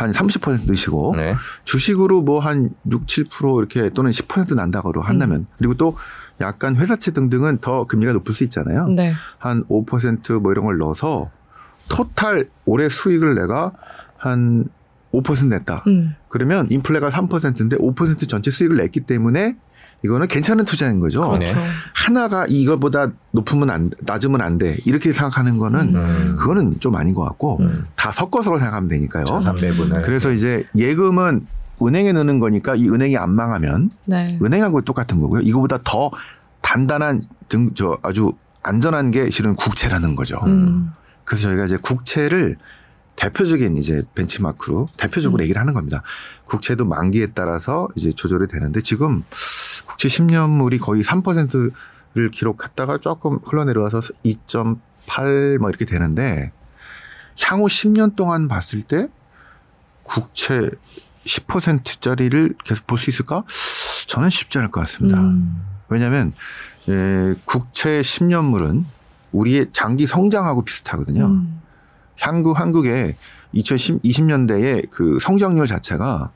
한 30% 넣으시고 주식으로 뭐 한 6, 7% 이렇게 또는 10% 난다고 한다면 그리고 또 약간 회사채 등등은 더 금리가 높을 수 있잖아요. 한 5% 뭐 이런 걸 넣어서 토탈 올해 수익을 내가 한 5% 냈다. 그러면 인플레가 3%인데 5% 전체 수익을 냈기 때문에 이거는 괜찮은 투자인 거죠. 그렇죠. 하나가 이거보다 높으면 낮으면 안 돼. 이렇게 생각하는 거는 그거는 좀 아닌 것 같고 다 섞어서 생각하면 되니까요. 그래서 이제 예금은 은행에 넣는 거니까 이 은행이 안 망하면 은행하고 똑같은 거고요. 이거보다 더 단단한 아주 안전한 게 실은 국채라는 거죠. 그래서 저희가 이제 국채를 대표적인 이제 벤치마크로 대표적으로 얘기를 하는 겁니다. 국채도 만기에 따라서 이제 조절이 되는데 지금 국채 10년물이 거의 3%를 기록했다가 조금 흘러내려와서 2.8 뭐 이렇게 되는데 향후 10년 동안 봤을 때 국채 10%짜리를 계속 볼 수 있을까? 저는 쉽지 않을 것 같습니다. 왜냐하면 국채 10년물은 우리의 장기 성장하고 비슷하거든요. 한국의 2020년대의 그 성장률 자체가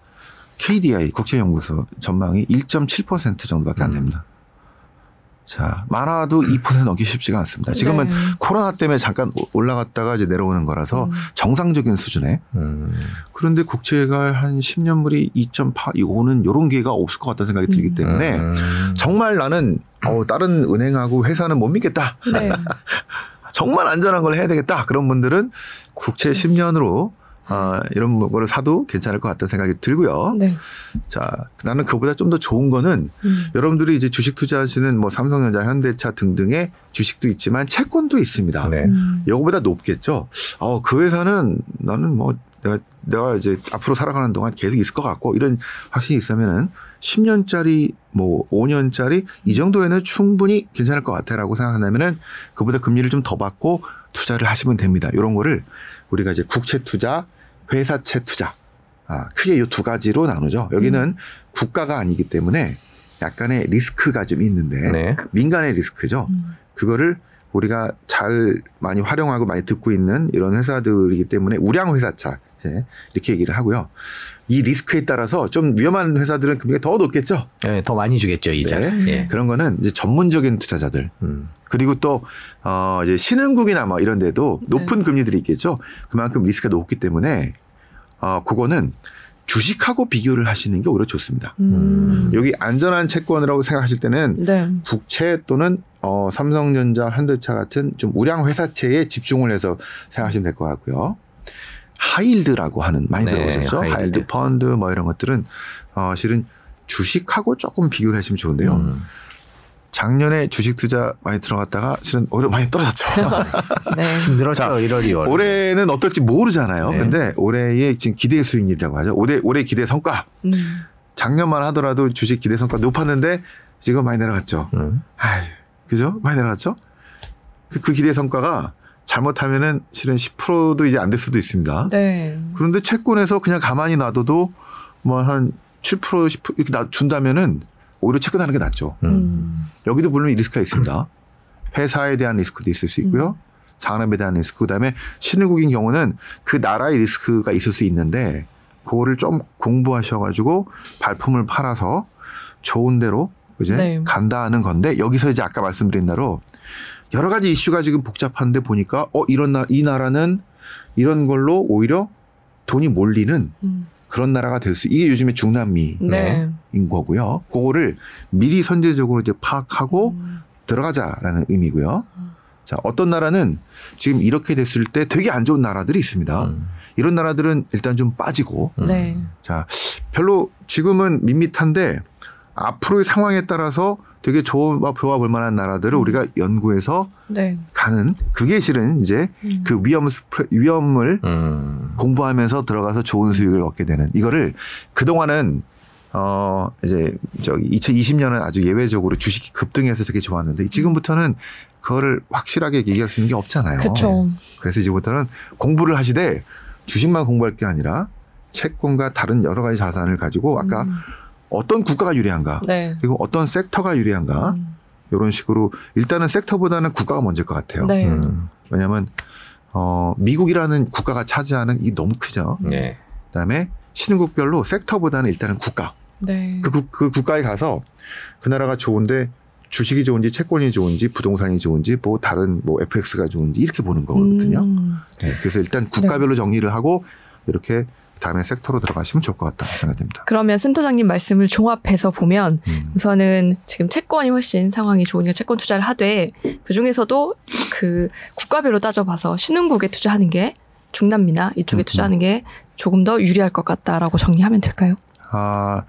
KDI 국제연구소 전망이 1.7% 정도밖에 안 됩니다. 자, 많아도 2% 넘기 쉽지가 않습니다. 지금은 코로나 때문에 잠깐 올라갔다가 이제 내려오는 거라서 정상적인 수준에. 그런데 국채가 한 10년물이 2.8, 이거는 이런 기회가 없을 것 같다는 생각이 들기 때문에 정말 나는 다른 은행하고 회사는 못 믿겠다. 정말 안전한 걸 해야 되겠다. 그런 분들은 국채 10년으로 이런 거를 사도 괜찮을 것 같다는 생각이 들고요. 자, 나는 그거보다 좀 더 좋은 거는 여러분들이 이제 주식 투자하시는 뭐 삼성전자, 현대차 등등의 주식도 있지만 채권도 있습니다. 이거보다 높겠죠. 그 회사는 나는 뭐 내가 이제 앞으로 살아가는 동안 계속 있을 것 같고 이런 확신이 있으면은 10년짜리 뭐 5년짜리 이 정도에는 충분히 괜찮을 것 같아라고 생각한다면은 그보다 금리를 좀 더 받고 투자를 하시면 됩니다. 이런 거를 우리가 이제 국채 투자 회사채 투자 크게 이 두 가지로 나누죠. 여기는 국가가 아니기 때문에 약간의 리스크가 좀 있는데 민간의 리스크죠. 그거를 우리가 잘 많이 활용하고 많이 듣고 있는 이런 회사들이기 때문에 우량 회사차 이렇게 얘기를 하고요. 이 리스크에 따라서 좀 위험한 회사들은 금리가 더 높겠죠. 더 많이 주겠죠 이자. 그런 거는 이제 전문적인 투자자들 그리고 또 이제 신흥국이나 뭐 이런 데도 높은 금리들이 있겠죠. 그만큼 리스크가 높기 때문에 그거는 주식하고 비교를 하시는 게 오히려 좋습니다. 여기 안전한 채권이라고 생각하실 때는 국채 또는 삼성전자, 현대차 같은 좀 우량 회사채에 집중을 해서 생각하시면 될 것 같고요. 하이힐드라고 하는 많이 들어보셨죠? 하이힐드 펀드 뭐 이런 것들은 실은 주식하고 조금 비교를 하시면 좋은데요. 작년에 주식 투자 많이 들어갔다가 실은 오히려 많이 떨어졌죠. 힘들었죠. 1월, 2월. 올해는 어떨지 모르잖아요. 근데 올해의 지금 기대 수익률이라고 하죠. 올해 기대 성과. 작년만 하더라도 주식 기대 성과 높았는데 지금 많이 내려갔죠. 그죠? 많이 내려갔죠? 그 기대 성과가 잘못하면은 실은 10%도 이제 안 될 수도 있습니다. 네. 그런데 채권에서 그냥 가만히 놔둬도 뭐 한 7%, 10% 이렇게 준다면은 오히려 채권하는 게 낫죠. 여기도 물론 리스크가 있습니다. 회사에 대한 리스크도 있을 수 있고요. 산업에 대한 리스크, 그다음에 신흥국인 경우는 그 나라의 리스크가 있을 수 있는데 그거를 좀 공부하셔가지고 발품을 팔아서 좋은 대로 이제 네. 간다는 건데 여기서 이제 아까 말씀드린 대로 여러 가지 이슈가 지금 복잡한데 보니까 이 나라는 이런 걸로 오히려 돈이 몰리는 그런 나라가 될 수 이게 요즘에 중남미인 네. 거고요. 그거를 미리 선제적으로 이제 파악하고 들어가자라는 의미고요. 자, 어떤 나라는 지금 이렇게 됐을 때 되게 안 좋은 나라들이 있습니다. 이런 나라들은 일단 좀 빠지고 네. 자, 별로 지금은 밋밋한데 앞으로의 상황에 따라서 되게 좋아 볼 만한 나라들을 우리가 연구해서 네. 가는 그게 실은 이제 그 위험을 공부하면서 들어가서 좋은 수익을 얻게 되는 이거를 그동안은 이제 저기 2020년은 아주 예외적으로 주식이 급등해서 되게 좋았는데 지금부터는 그거를 확실하게 얘기할 수 있는 게 없잖아요. 그쵸. 그래서 이제부터는 공부를 하시되 주식만 공부할 게 아니라 채권과 다른 여러 가지 자산을 가지고 아까 어떤 국가가 유리한가 네. 그리고 어떤 섹터가 유리한가 이런 식으로 일단은 섹터보다는 국가가 먼저일 것 같아요. 네. 왜냐하면 미국이라는 국가가 차지하는 이 너무 크죠. 네. 그다음에 신흥국별로 섹터보다는 일단은 국가. 네. 그 국가에 가서 그 나라가 좋은데 주식이 좋은지 채권이 좋은지 부동산이 좋은지 뭐 다른 뭐 FX가 좋은지 이렇게 보는 거거든요. 네. 그래서 일단 국가별로 네. 정리를 하고 이렇게 다음에 섹터로 들어가시면 좋을 것 같다고 생각됩니다. 그러면 센터장님 말씀을 종합해서 보면 우선은 지금 채권이 훨씬 상황이 좋으니까 채권 투자를 하되 그중에서도 그 국가별로 따져봐서 신흥국에 투자하는 게 중남미나 이쪽에 투자하는 게 조금 더 유리할 것 같다라고 정리하면 될까요? 아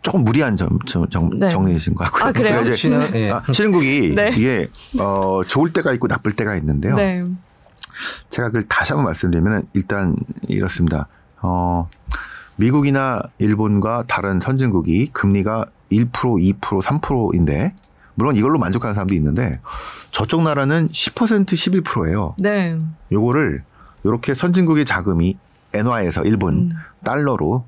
조금 무리한 네. 정리이신 것 같고요. 아, 그래요? 그러니까 신흥국이 네. 이게 좋을 때가 있고 나쁠 때가 있는데요. 네. 제가 그걸 다시 한번 말씀드리면 일단 이렇습니다. 미국이나 일본과 다른 선진국이 금리가 1%, 2%, 3%인데 물론 이걸로 만족하는 사람도 있는데 저쪽 나라는 10%, 11%예요. 네. 요거를 이렇게 선진국의 자금이 엔화에서 일본 달러로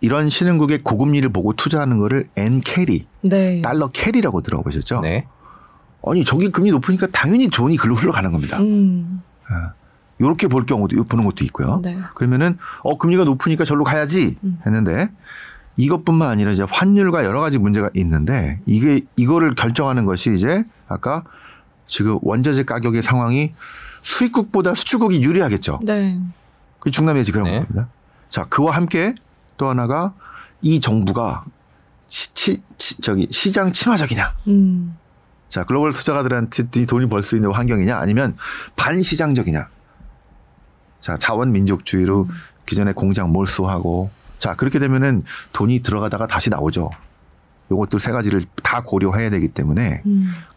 이런 신흥국의 고금리를 보고 투자하는 거를 엔 캐리, 네. 달러 캐리라고 들어보셨죠? 네. 아니 저기 금리 높으니까 당연히 돈이 글로 흘러가는 겁니다. 이렇게 볼 경우도 보는 것도 있고요. 네. 그러면은 금리가 높으니까 절로 가야지 했는데 이것뿐만 아니라 이제 환율과 여러 가지 문제가 있는데 이게 이거를 결정하는 것이 이제 아까 지금 원자재 가격의 상황이 수입국보다 수출국이 유리하겠죠. 네. 그 중남미에서 그런 네. 겁니다. 자, 그와 함께 또 하나가 이 정부가 시장 친화적이냐. 자, 글로벌 투자가들한테 돈이 벌 수 있는 환경이냐 아니면 반시장적이냐. 자, 자원민족주의로 기존에 공장 몰수하고 자, 그렇게 되면은 돈이 들어가다가 다시 나오죠. 요것들 세 가지를 다 고려해야 되기 때문에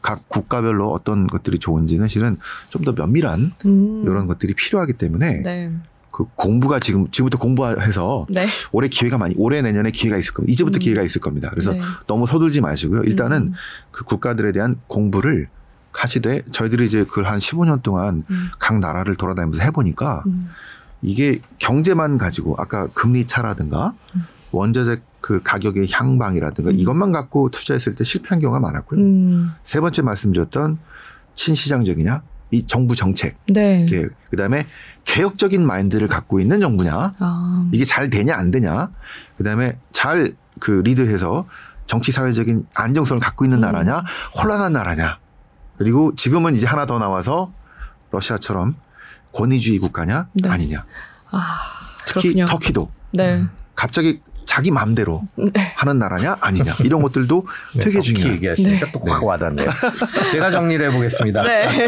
각 국가별로 어떤 것들이 좋은지는 실은 좀 더 면밀한 이런 것들이 필요하기 때문에 네. 그 공부가 지금부터 공부해서 네. 올해 내년에 기회가 있을 겁니다. 이제부터 기회가 있을 겁니다. 그래서 네. 너무 서둘지 마시고요. 일단은 그 국가들에 대한 공부를 하시되 저희들이 이제 그걸 한 15년 동안 각 나라를 돌아다니면서 해보니까 이게 경제만 가지고 아까 금리 차라든가 원자재 그 가격의 향방이라든가 이것만 갖고 투자했을 때 실패한 경우가 많았고요. 세 번째 말씀드렸던 친시장적이냐, 이 정부 정책, 네. 그다음에 개혁적인 마인드를 갖고 있는 정부냐, 이게 잘 되냐 안 되냐, 그다음에 잘 그 리드해서 정치 사회적인 안정성을 갖고 있는 나라냐, 혼란한 나라냐, 그리고 지금은 이제 하나 더 나와서 러시아처럼 권위주의 국가냐 네. 아니냐, 특히 그렇군요. 터키도 네. 갑자기 자기 맘대로 하는 나라냐 아니냐 이런 것들도 네, 되게 중요해요. 얘기하시니까 네. 또 확 와닿네요. 제가 정리를 해보겠습니다. 네.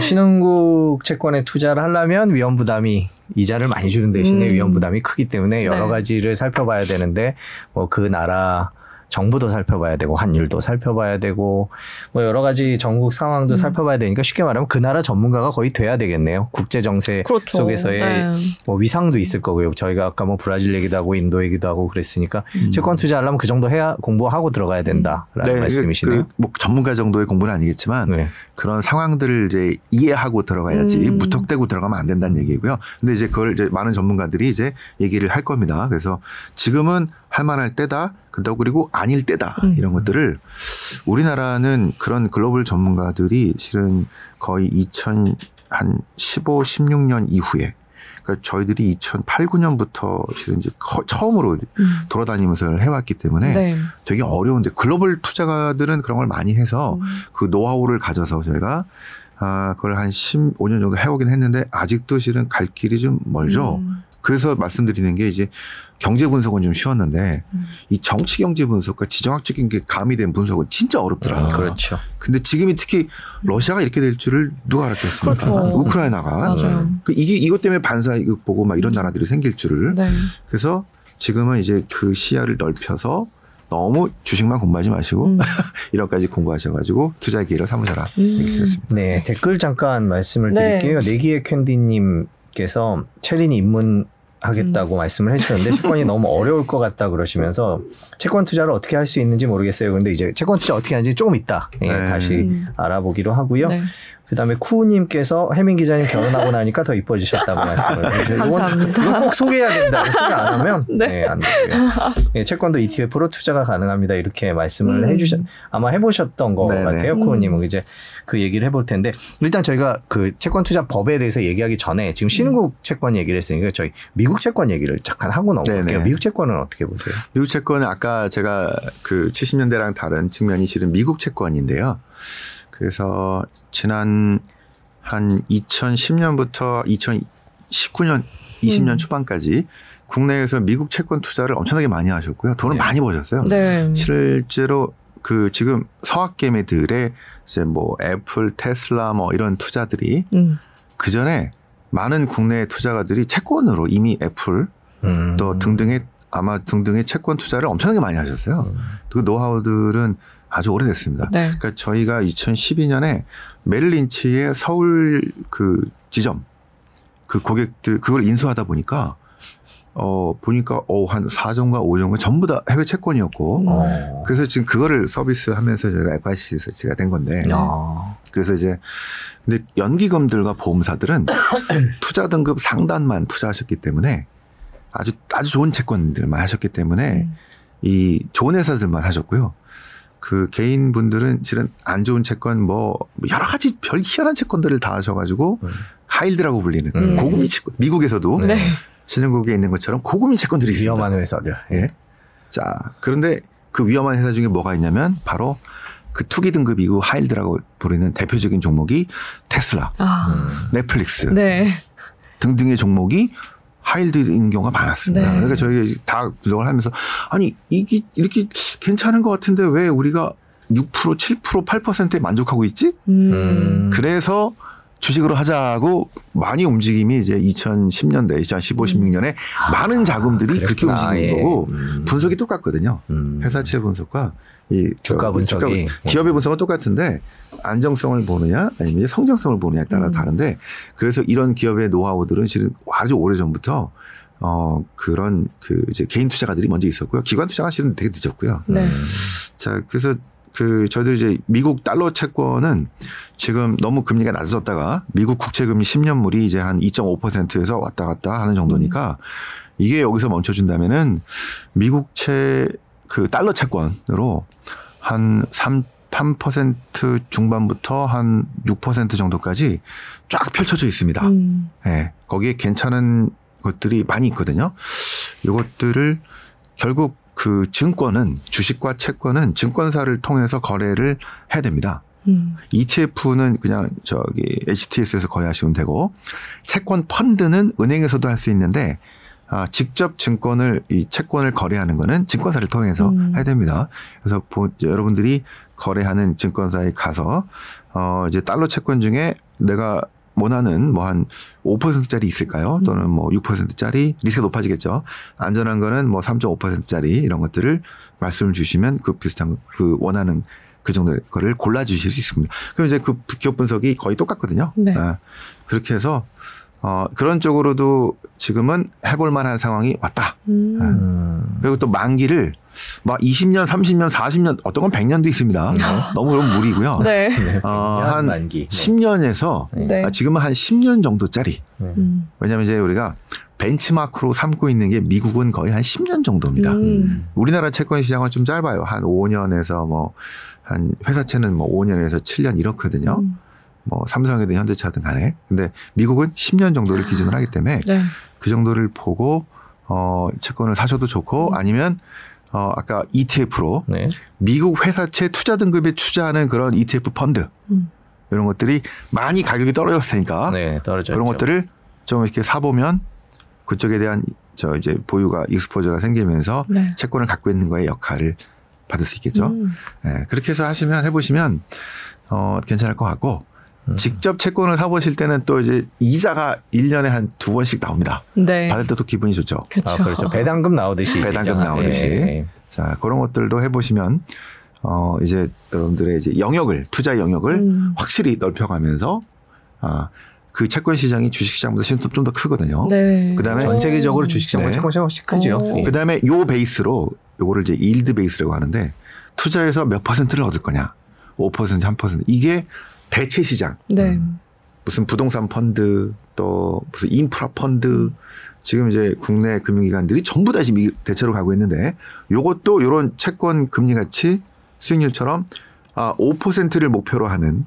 신흥국 채권에 투자를 하려면 위험 부담이 이자를 많이 주는 대신에 위험 부담이 크기 때문에 여러 네. 가지를 살펴봐야 되는데 뭐 그 나라 정부도 살펴봐야 되고 환율도 살펴봐야 되고 뭐 여러 가지 전국 상황도 살펴봐야 되니까 쉽게 말하면 그 나라 전문가가 거의 돼야 되겠네요. 국제 정세 그렇죠. 속에서의 네. 뭐 위상도 있을 거고요. 저희가 아까 뭐 브라질 얘기도 하고 인도 얘기도 하고 그랬으니까 채권 투자하려면 그 정도 해야 공부하고 들어가야 된다라는 네, 말씀이시네요. 그 뭐 전문가 정도의 공부는 아니겠지만 네. 그런 상황들을 이제 이해하고 들어가야지 무턱대고 들어가면 안 된다는 얘기고요. 근데 이제 그걸 이제 많은 전문가들이 이제 얘기를 할 겁니다. 그래서 지금은 할 만할 때다. 그리고 아닐 때다. 이런 것들을 우리나라는 그런 글로벌 전문가들이 실은 거의 2015, 16년 이후에 그러니까 저희들이 2008, 9년부터 실은 이제 처음으로 돌아다니면서 해왔기 때문에 네. 되게 어려운데 글로벌 투자가들은 그런 걸 많이 해서 그 노하우를 가져서 저희가 그걸 한 15년 정도 해오긴 했는데 아직도 실은 갈 길이 좀 멀죠. 그래서 말씀드리는 게 이제 경제 분석은 좀 쉬웠는데 이 정치 경제 분석과 지정학적인 게 가미된 분석은 진짜 어렵더라. 그렇죠. 근데 지금이 특히 러시아가 이렇게 될 줄을 누가 알았겠습니까? 그렇죠. 우크라이나가 이것 때문에 반사이익 보고 막 이런 나라들이 생길 줄을. 네. 그래서 지금은 이제 그 시야를 넓혀서 너무 주식만 공부하지 마시고 이런까지 공부하셔가지고 투자의 기회를 삼으셔라. 얘기 드렸습니다. 네, 댓글 잠깐 말씀을 드릴게요. 네. 네기의 캔디님께서 체린이 입문 하겠다고 말씀을 해주셨는데 채권이 너무 어려울 것 같다 그러시면서 채권 투자를 어떻게 할 수 있는지 모르겠어요. 그런데 이제 채권 투자 어떻게 하는지 조금 있다 네. 예, 다시 알아보기로 하고요. 네. 그다음에 쿠우님께서 해민 기자님 결혼하고 나니까 더 이뻐지셨다고 말씀을 해주셨어요. 감사합니다. 이건 꼭 소개해야 된다고 소개 안 하면 네. 네, 안 되고요. 예, 채권도 ETF로 투자가 가능합니다. 이렇게 말씀을 해주셨 아마 해보셨던 것 네네. 같아요. 쿠우님은 이제 그 얘기를 해볼 텐데 일단 저희가 그 채권 투자 법에 대해서 얘기하기 전에 지금 신흥국 채권 얘기를 했으니까 저희 미국 채권 얘기를 잠깐 하고 넘어갈게요. 미국 채권은 어떻게 보세요? 미국 채권은 아까 제가 그 70년대랑 다른 측면이 실은 미국 채권인데요. 그래서 지난 한 2010년부터 2019년, 20년 초반까지 국내에서 미국 채권 투자를 엄청나게 많이 하셨고요. 돈을 네. 많이 버셨어요. 네. 실제로 그 지금 서학개미들의 이제 뭐 애플, 테슬라 뭐 이런 투자들이 그 전에 많은 국내 투자가들이 채권으로 이미 애플 또 등등의 아마 등등의 채권 투자를 엄청나게 많이 하셨어요. 그 노하우들은 아주 오래됐습니다. 네. 그러니까 저희가 2012년에 메릴 린치의 서울 그 지점 그 고객들 그걸 인수하다 보니까 한 4종과 5종과 전부 다 해외 채권이었고 그래서 지금 그거를 서비스하면서 저희가 FICC 서비스가 된 건데 그래서 이제 근데 연기금들과 보험사들은 투자 등급 상단만 투자하셨기 때문에 아주 좋은 채권들만 하셨기 때문에 이 좋은 회사들만 하셨고요. 그 개인분들은 실은 안 좋은 채권 뭐 여러 가지 별 희한한 채권들을 다 하셔가지고 하이힐드라고 불리는 고금리 채권 미국에서도 네. 신흥국에 있는 것처럼 고금리 채권들이 있습니다. 위험한 회사들. 예. 자 그런데 그 위험한 회사 중에 뭐가 있냐면 바로 그 투기 등급이고 하이힐드라고 부르는 대표적인 종목이 테슬라, 넷플릭스 네. 등등의 종목이 하이힐드인 경우가 많았습니다. 네. 그러니까 저희가 다 분석을 하면서 아니 이게 이렇게 괜찮은 것 같은데 왜 우리가 6%, 7%, 8%에 만족하고 있지? 그래서 주식으로 하자고 많이 움직임이 이제 2010년대, 2015, 16년에 많은 자금들이 그렇게 움직이는 거고 분석이 똑같거든요. 회사채 분석과 이 주가 분석이 기업의 분석은 똑같은데 안정성을 보느냐 아니면 성장성을 보느냐에 따라 다른데 그래서 이런 기업의 노하우들은 실은 아주 오래 전부터 그런 그 이제 개인 투자가들이 먼저 있었고요. 기관 투자가 실은 되게 늦었고요. 네. 자 그래서 그 저희들 이제 미국 달러 채권은 지금 너무 금리가 낮아졌다가 미국 국채 금리 10년물이 이제 한 2.5%에서 왔다 갔다 하는 정도니까 이게 여기서 멈춰준다면은 미국채 그 달러 채권으로 한 3% 중반부터 한 6% 정도까지 쫙 펼쳐져 있습니다. 네, 거기에 괜찮은 것들이 많이 있거든요. 이것들을 결국 그 증권은 주식과 채권은 증권사를 통해서 거래를 해야 됩니다. ETF는 그냥 저기 HTS에서 거래하시면 되고 채권 펀드는 은행에서도 할 수 있는데 직접 이 채권을 거래하는 거는 증권사를 통해서 해야 됩니다. 그래서 여러분들이 거래하는 증권사에 가서, 이제 달러 채권 중에 내가 원하는 뭐 한 5%짜리 있을까요? 또는 뭐 6%짜리 리스크가 높아지겠죠. 안전한 거는 뭐 3.5%짜리 이런 것들을 말씀을 주시면 그 비슷한 그 원하는 그 정도의 거를 골라 주실 수 있습니다. 그럼 이제 그 기업 분석이 거의 똑같거든요. 네. 아, 그렇게 해서 그런 쪽으로도 지금은 해볼 만한 상황이 왔다. 아, 그리고 또 만기를 막 20년, 30년, 40년, 어떤 건 100년도 있습니다. 너무 그럼 무리고요. 네. 한 만기. 10년에서 네. 지금은 한 10년 정도짜리. 왜냐하면 이제 우리가 벤치마크로 삼고 있는 게 미국은 거의 한 10년 정도입니다. 우리나라 채권 시장은 좀 짧아요. 한 5년에서 뭐 한 회사채는 뭐 5년에서 7년 이렇거든요. 뭐 삼성이든 현대차든 간에. 근데 미국은 10년 정도를 기준으로 하기 때문에 네. 그 정도를 보고 채권을 사셔도 좋고 아니면 아까 ETF로 네. 미국 회사채 투자 등급에 투자하는 그런 ETF 펀드 이런 것들이 많이 가격이 떨어졌을 테니까 네, 그런 것들을 좀 이렇게 사보면 그쪽에 대한 저 이제 보유가 익스포저가 생기면서 네. 채권을 갖고 있는 거에 역할을 받을 수 있겠죠. 네, 그렇게 해서 하시면 해보시면 괜찮을 것 같고 직접 채권을 사보실 때는 또 이제 이자가 1년에 한 2번씩 나옵니다. 네. 받을 때도 기분이 좋죠. 그렇죠. 아, 그렇죠. 배당금 나오듯이. 배당금 나오듯이. 예. 자, 그런 것들도 해보시면, 이제 여러분들의 이제 영역을, 투자 영역을 확실히 넓혀가면서, 그 채권 시장이 주식 시장보다 좀 더 크거든요. 네. 그 다음에. 전 세계적으로 주식 시장보다 네. 채권 시장이 훨씬 크죠. 그 다음에 요 베이스로, 요거를 이제 일드 베이스라고 하는데, 투자에서 몇 퍼센트를 얻을 거냐. 5%, 3%. 이게 대체 시장. 네. 무슨 부동산 펀드, 또 무슨 인프라 펀드, 지금 이제 국내 금융기관들이 전부 다 지금 대체로 가고 있는데, 요것도 이런 채권 금리 같이 수익률처럼 5%를 목표로 하는,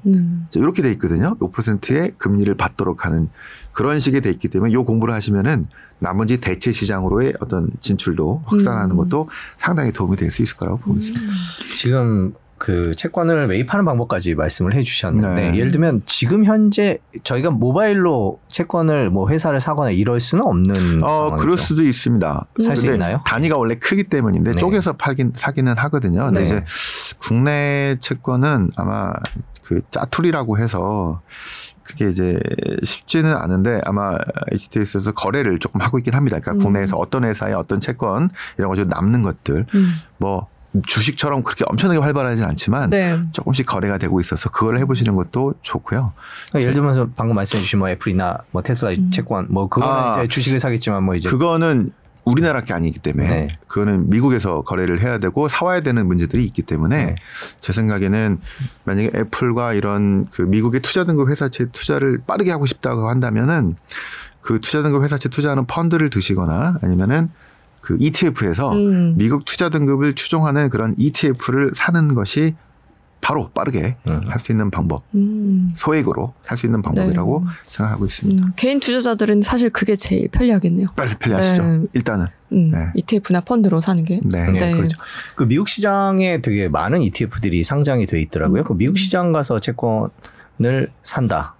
이렇게 돼 있거든요. 5%의 금리를 받도록 하는 그런 식이 돼 있기 때문에 요 공부를 하시면은 나머지 대체 시장으로의 어떤 진출도 확산하는 것도 상당히 도움이 될 수 있을 거라고 보고 있습니다. 지금 그 채권을 매입하는 방법까지 말씀을 해 주셨는데 네. 예를 들면 지금 현재 저희가 모바일로 채권을 뭐 회사를 사거나 이럴 수는 없는 상황이죠. 그럴 수도 있습니다. 살 수 있나요? 단위가 원래 크기 때문인데 네. 쪼개서 사기는 하거든요. 근데 네. 이제 국내 채권은 아마 그 짜투리라고 해서 그게 이제 쉽지는 않은데 아마 HTS에서 거래를 조금 하고 있긴 합니다. 그러니까 국내에서 어떤 회사에 어떤 채권 이런 거 좀 남는 것들 뭐 주식처럼 그렇게 엄청나게 활발하진 않지만 네. 조금씩 거래가 되고 있어서 그걸 해보시는 것도 좋고요. 그러니까 예를 들면서 방금 말씀해 주신 뭐 애플이나 뭐 테슬라 채권 뭐 그거는 이제 주식을 사겠지만 뭐 이제 그거는 우리나라 게 아니기 때문에 네. 그거는 미국에서 거래를 해야 되고 사와야 되는 문제들이 있기 때문에 네. 제 생각에는 만약에 애플과 이런 그 미국의 투자 등급 회사채 투자를 빠르게 하고 싶다고 한다면은 그 투자 등급 회사채 투자하는 펀드를 드시거나 아니면은 그 ETF에서 미국 투자 등급을 추종하는 그런 ETF를 사는 것이 바로 빠르게 할 수 있는 방법, 소액으로 살 수 있는 방법이라고 네. 생각하고 있습니다. 개인 투자자들은 사실 그게 제일 편리하겠네요. 편리하시죠. 네. 일단은. 네. ETF나 펀드로 사는 게. 네. 네. 네. 그렇죠. 그 미국 시장에 되게 많은 ETF들이 상장이 돼 있더라고요. 그 미국 시장 가서 채권을 산다.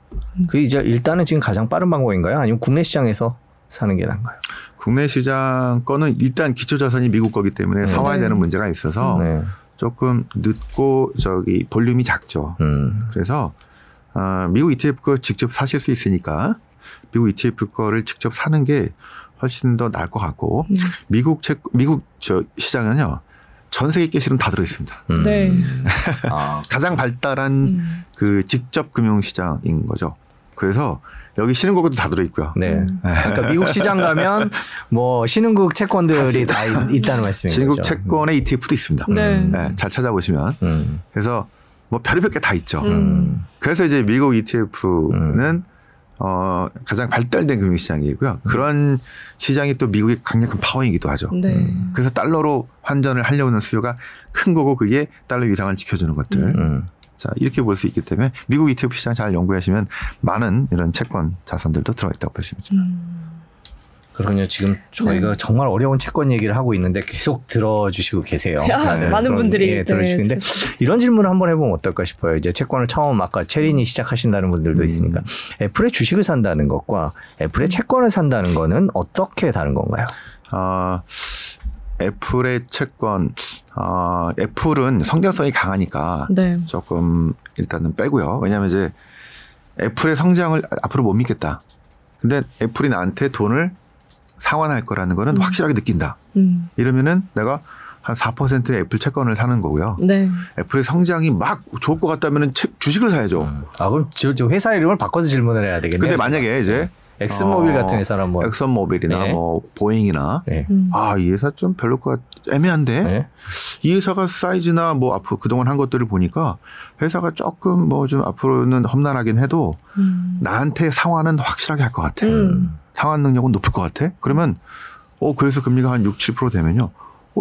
그게 이제 일단은 지금 가장 빠른 방법인가요? 아니면 국내 시장에서 사는 게 나은가요? 국내 시장 거는 일단 기초자산이 미국 거기 때문에 네. 사와야 되는 문제가 있어서 네. 조금 늦고 저기 볼륨이 작죠. 그래서 미국 ETF 거 직접 사실 수 있으니까 미국 ETF 거를 직접 사는 게 훨씬 더 나을 것 같고 미국 저 시장은요. 전 세계 게시론 다 들어있습니다. 네. 가장 발달한 그 직접 금융시장인 거죠. 그래서 여기 신흥국도 다 들어있고요. 네. 그러니까 미국 시장 가면 뭐 신흥국 채권들이 다 있다는 말씀이죠. 신흥국 채권의 ETF도 있습니다. 네. 네. 잘 찾아보시면. 그래서 뭐 별의별 게 다 있죠. 그래서 이제 미국 ETF는 가장 발달된 금융시장이고요. 그런 시장이 또 미국의 강력한 파워이기도 하죠. 네. 그래서 달러로 환전을 하려고 하는 수요가 큰 거고 그게 달러 위상을 지켜주는 것들. 자, 이렇게 볼 수 있기 때문에 미국 ETF 시장 잘 연구하시면 많은 이런 채권 자산들도 들어있다고 보시면 됩니다. 그럼요. 지금 저희가 네. 정말 어려운 채권 얘기를 하고 있는데 계속 들어주시고 계세요. 네, 많은 분들이 예, 들어주시는데 네. 이런 질문을 한번 해보면 어떨까 싶어요. 이제 채권을 처음 아까 체린이 시작하신다는 분들도 있으니까 애플의 주식을 산다는 것과 애플의 채권을 산다는 거는 어떻게 다른 건가요? 애플의 채권, 애플은 성장성이 강하니까 네. 조금 일단은 빼고요. 왜냐하면 이제 애플의 성장을 앞으로 못 믿겠다. 근데 애플이 나한테 돈을 상환할 거라는 거는 확실하게 느낀다. 이러면은 내가 한 4%의 애플 채권을 사는 거고요. 네. 애플의 성장이 막 좋을 것 같다면은 주식을 사야죠. 아, 그럼 회사 이름을 바꿔서 질문을 해야 되겠네요. 근데 만약에 이제 엑슨모빌 같은 회사는 뭐 엑슨모빌이나 네. 뭐 보잉이나 네. 아, 이 회사 좀 별로 것 같, 애매한데 네. 이 회사가 사이즈나 뭐 앞으로 그동안 한 것들을 보니까 회사가 조금 뭐 좀 앞으로는 험난하긴 해도 나한테 상환은 확실하게 할 것 같아. 상환 능력은 높을 것 같아. 그러면 그래서 금리가 한 6, 7% 되면요.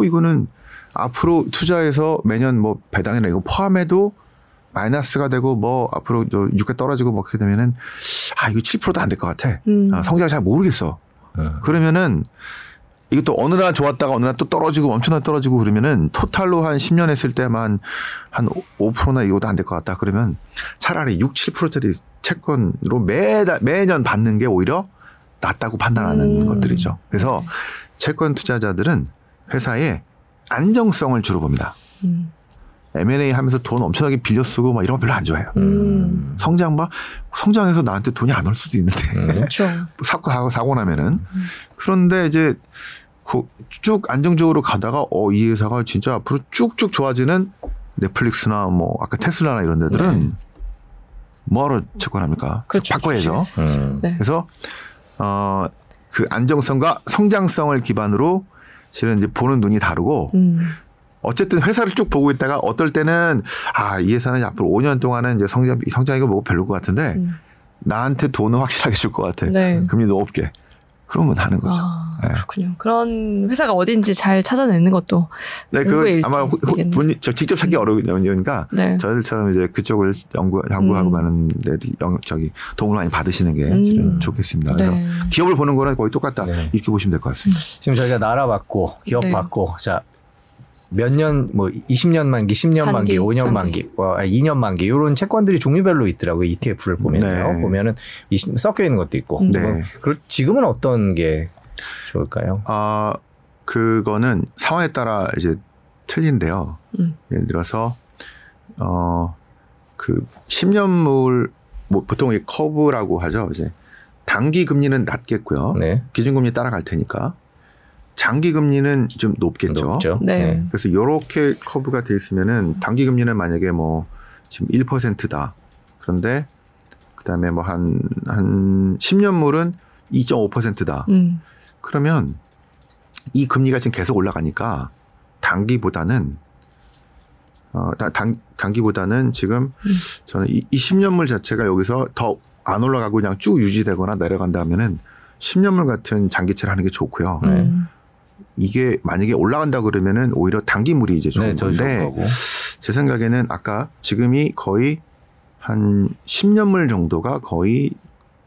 이거는 앞으로 투자해서 매년 뭐 배당이나 이거 포함해도 마이너스가 되고 뭐 앞으로 유가 떨어지고 뭐 그렇게 되면은 이거 7%도 안 될 것 같아. 성장을 잘 모르겠어. 그러면은 이것도 어느 날 좋았다가 어느 날 또 떨어지고 엄청나게 떨어지고 그러면은 토탈로 한 10년 했을 때만 한 5%나 이거도 안 될 것 같다. 그러면 차라리 6, 7%짜리 채권으로 매년 받는 게 오히려 낫다고 판단하는 것들이죠. 그래서 채권 투자자들은 회사의 안정성을 주로 봅니다. M&A 하면서 돈 엄청나게 빌려 쓰고 막 이런 거 별로 안 좋아해요. 성장해서 나한테 돈이 안 올 수도 있는데. 그렇죠. 사고 나면은. 그런데 이제 쭉 안정적으로 가다가 이 회사가 진짜 앞으로 쭉쭉 좋아지는 넷플릭스나 뭐 아까 테슬라나 이런 데들은 뭐하러 채권합니까? 그렇죠. 바꿔야죠. 네. 그래서 그 안정성과 성장성을 기반으로 실은 이제 보는 눈이 다르고 어쨌든 회사를 쭉 보고 있다가 어떨 때는 이 회사는 앞으로 5년 동안은 이제 성장이고 뭐고 별로일 것 같은데 나한테 돈은 확실하게 줄 것 같아. 네. 금리 너무 높게. 그런 건 하는 거죠. 네. 그렇군요. 그런 회사가 어딘지 잘 찾아내는 것도 연구의 일종이겠네요. 아마 직접 찾기 어려우니까 저희들처럼 이제 그쪽을 연구하고 많은 도움을 많이 받으시는 게 좋겠습니다. 그래서 기업을 보는 거랑 거의 똑같다. 이렇게 보시면 될 것 같습니다. 지금 저희가 나라 받고 기업 받고 자 몇 년, 뭐 20년 만기, 10년 만기, 5년 만기, 2년 만기 이런 채권들이 종류별로 있더라고요. ETF를 보면요. 보면은 섞여 있는 것도 있고. 그리고 지금은 어떤 게 좋을까요? 그거는 상황에 따라 이제 틀린데요. 예를 들어서 그 10년물 뭐 보통 커브라고 하죠. 이제 단기 금리는 낮겠고요. 기준금리 따라갈 테니까. 장기 금리는 좀 높겠죠. 네. 그래서 이렇게 커브가 돼 있으면은 단기 금리는 만약에 뭐 지금 1%다. 그런데 그다음에 뭐 한 10년물은 2.5%다. 그러면 이 금리가 지금 계속 올라가니까 단기보다는 지금 저는 이 10년물 자체가 여기서 더 안 올라가고 그냥 쭉 유지되거나 내려간다 하면은 10년물 같은 장기채를 하는 게 좋고요. 이게 만약에 올라간다 그러면은 오히려 단기물이 이제 좋은 건데 제 생각에는 아까 지금이 거의 한 10년물 정도가 거의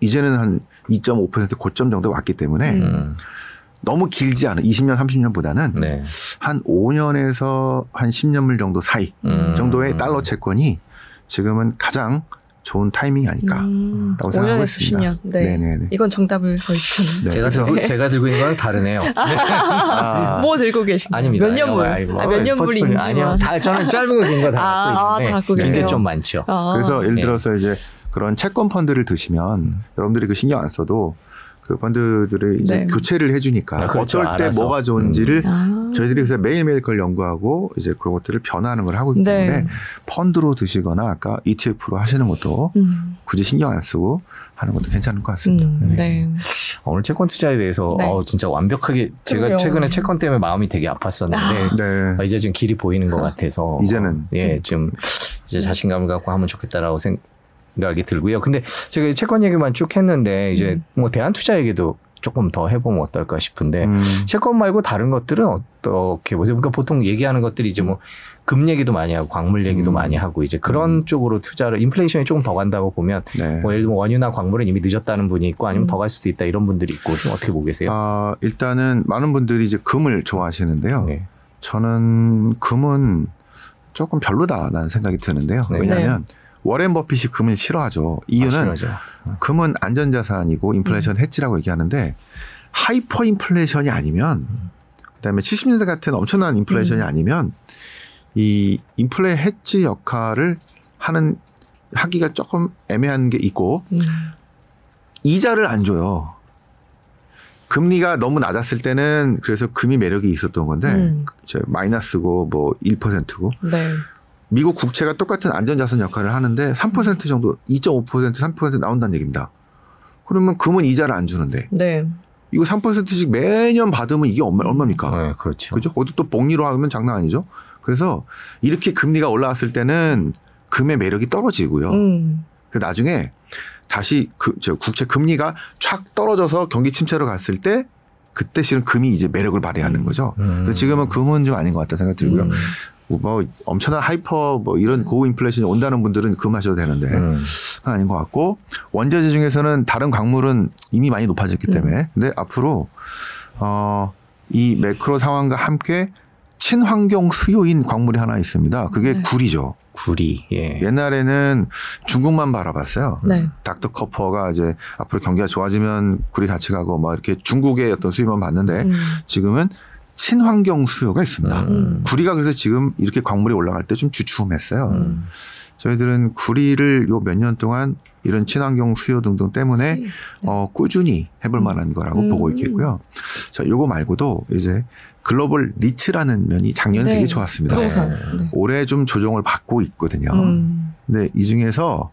이제는 한 2.5% 고점 정도 왔기 때문에 너무 길지 않은 20년 30년보다는 한 5년에서 한 10년물 정도 사이 정도의 달러 채권이 지금은 가장 좋은 타이밍이 아닐까라고 생각하고 있습니다. 10년. 네. 이건 정답을 거의 주셨네요. 제가 들고 있는 거랑 다르네요. 뭐 들고 계신가요? 아닙니다. 몇 년물? 몇 년물인지. 아니요. 저는 짧은 거 긴 거 다 갖고 있는데 다 긴 게 좀 많죠. 그래서 예를 들어서 이제 그런 채권 펀드를 드시면 여러분들이 그 신경 안 써도 그 펀드들을 이제 교체를 해주니까 그렇죠, 어떨 때 알아서. 뭐가 좋은지를 저희들이 그래서 매일매일 그걸 연구하고 이제 그런 것들을 변화하는 걸 하고 있기 때문에 펀드로 드시거나 아까 ETF로 하시는 것도 굳이 신경 안 쓰고 하는 것도 괜찮을 것 같습니다. 네. 오늘 채권 투자에 대해서 진짜 완벽하게 제가 최근에 채권 때문에 마음이 되게 아팠었는데 이제 지금 길이 보이는 것 같아서 이제는 좀 이제 자신감을 갖고 하면 좋겠다라고 생각이 들고요. 근데 제가 채권 얘기만 쭉 했는데 이제 뭐 대한투자 얘기도 조금 더 해보면 어떨까 싶은데 채권 말고 다른 것들은 어떻게 보세요? 그러니까 보통 얘기하는 것들이 이제 뭐 금 얘기도 많이 하고 광물 얘기도 많이 하고 이제 그런 쪽으로 투자를 인플레이션이 조금 더 간다고 보면 뭐 예를 들면 원유나 광물은 이미 늦었다는 분이 있고 아니면 더 갈 수도 있다 이런 분들이 있고 좀 어떻게 보고 계세요? 일단은 많은 분들이 이제 금을 좋아하시는데요. 저는 금은 조금 별로다라는 생각이 드는데요. 왜냐하면 워렌 버핏이 금을 싫어하죠. 이유는 금은 안전자산이고 인플레이션 해치라고 얘기하는데 하이퍼 인플레이션이 아니면 그다음에 70년대 같은 엄청난 인플레이션이 아니면 이 인플레 해치 역할을 하는 하기가 조금 애매한 게 있고 이자를 안 줘요. 금리가 너무 낮았을 때는 그래서 금이 매력이 있었던 건데 마이너스고 뭐 1%고 네. 미국 국채가 똑같은 안전자산 역할을 하는데 3% 정도 2.5% 3% 나온다는 얘기입니다. 그러면 금은 이자를 안 주는데 네. 이거 3%씩 매년 받으면 이게 얼마입니까? 네, 그렇죠. 그죠? 그것도 또 복리로 하면 장난 아니죠. 그래서 이렇게 금리가 올라왔을 때는 금의 매력이 떨어지고요. 그래서 나중에 다시 국채 금리가 촥 떨어져서 경기 침체로 갔을 때 그때 실은 금이 이제 매력을 발휘하는 거죠. 그래서 지금은 금은 좀 아닌 것 같다 생각 들고요. 뭐 엄청난 하이퍼 뭐 이런 고인플레이션이 온다는 분들은 금하셔도 되는데 아닌 것 같고 원자재 중에서는 다른 광물은 이미 많이 높아졌기 때문에 근데 앞으로 이 매크로 상황과 함께 친환경 수요인 광물이 하나 있습니다. 그게 구리죠. 구리. 예. 옛날에는 중국만 바라봤어요. 네. 닥터커퍼가 이제 앞으로 경기가 좋아지면 구리 같이 가고 막 이렇게 중국의 어떤 수입만 봤는데 지금은 친환경 수요가 있습니다. 구리가 그래서 지금 이렇게 광물이 올라갈 때 좀 주춤했어요. 저희들은 구리를 요 몇 년 동안 이런 친환경 수요 등등 때문에 네. 꾸준히 해볼 만한 거라고 보고 있겠고요. 자, 요거 말고도 이제 글로벌 리츠라는 면이 작년에 네. 되게 좋았습니다. 네. 올해 좀 조정을 받고 있거든요. 근데 이 중에서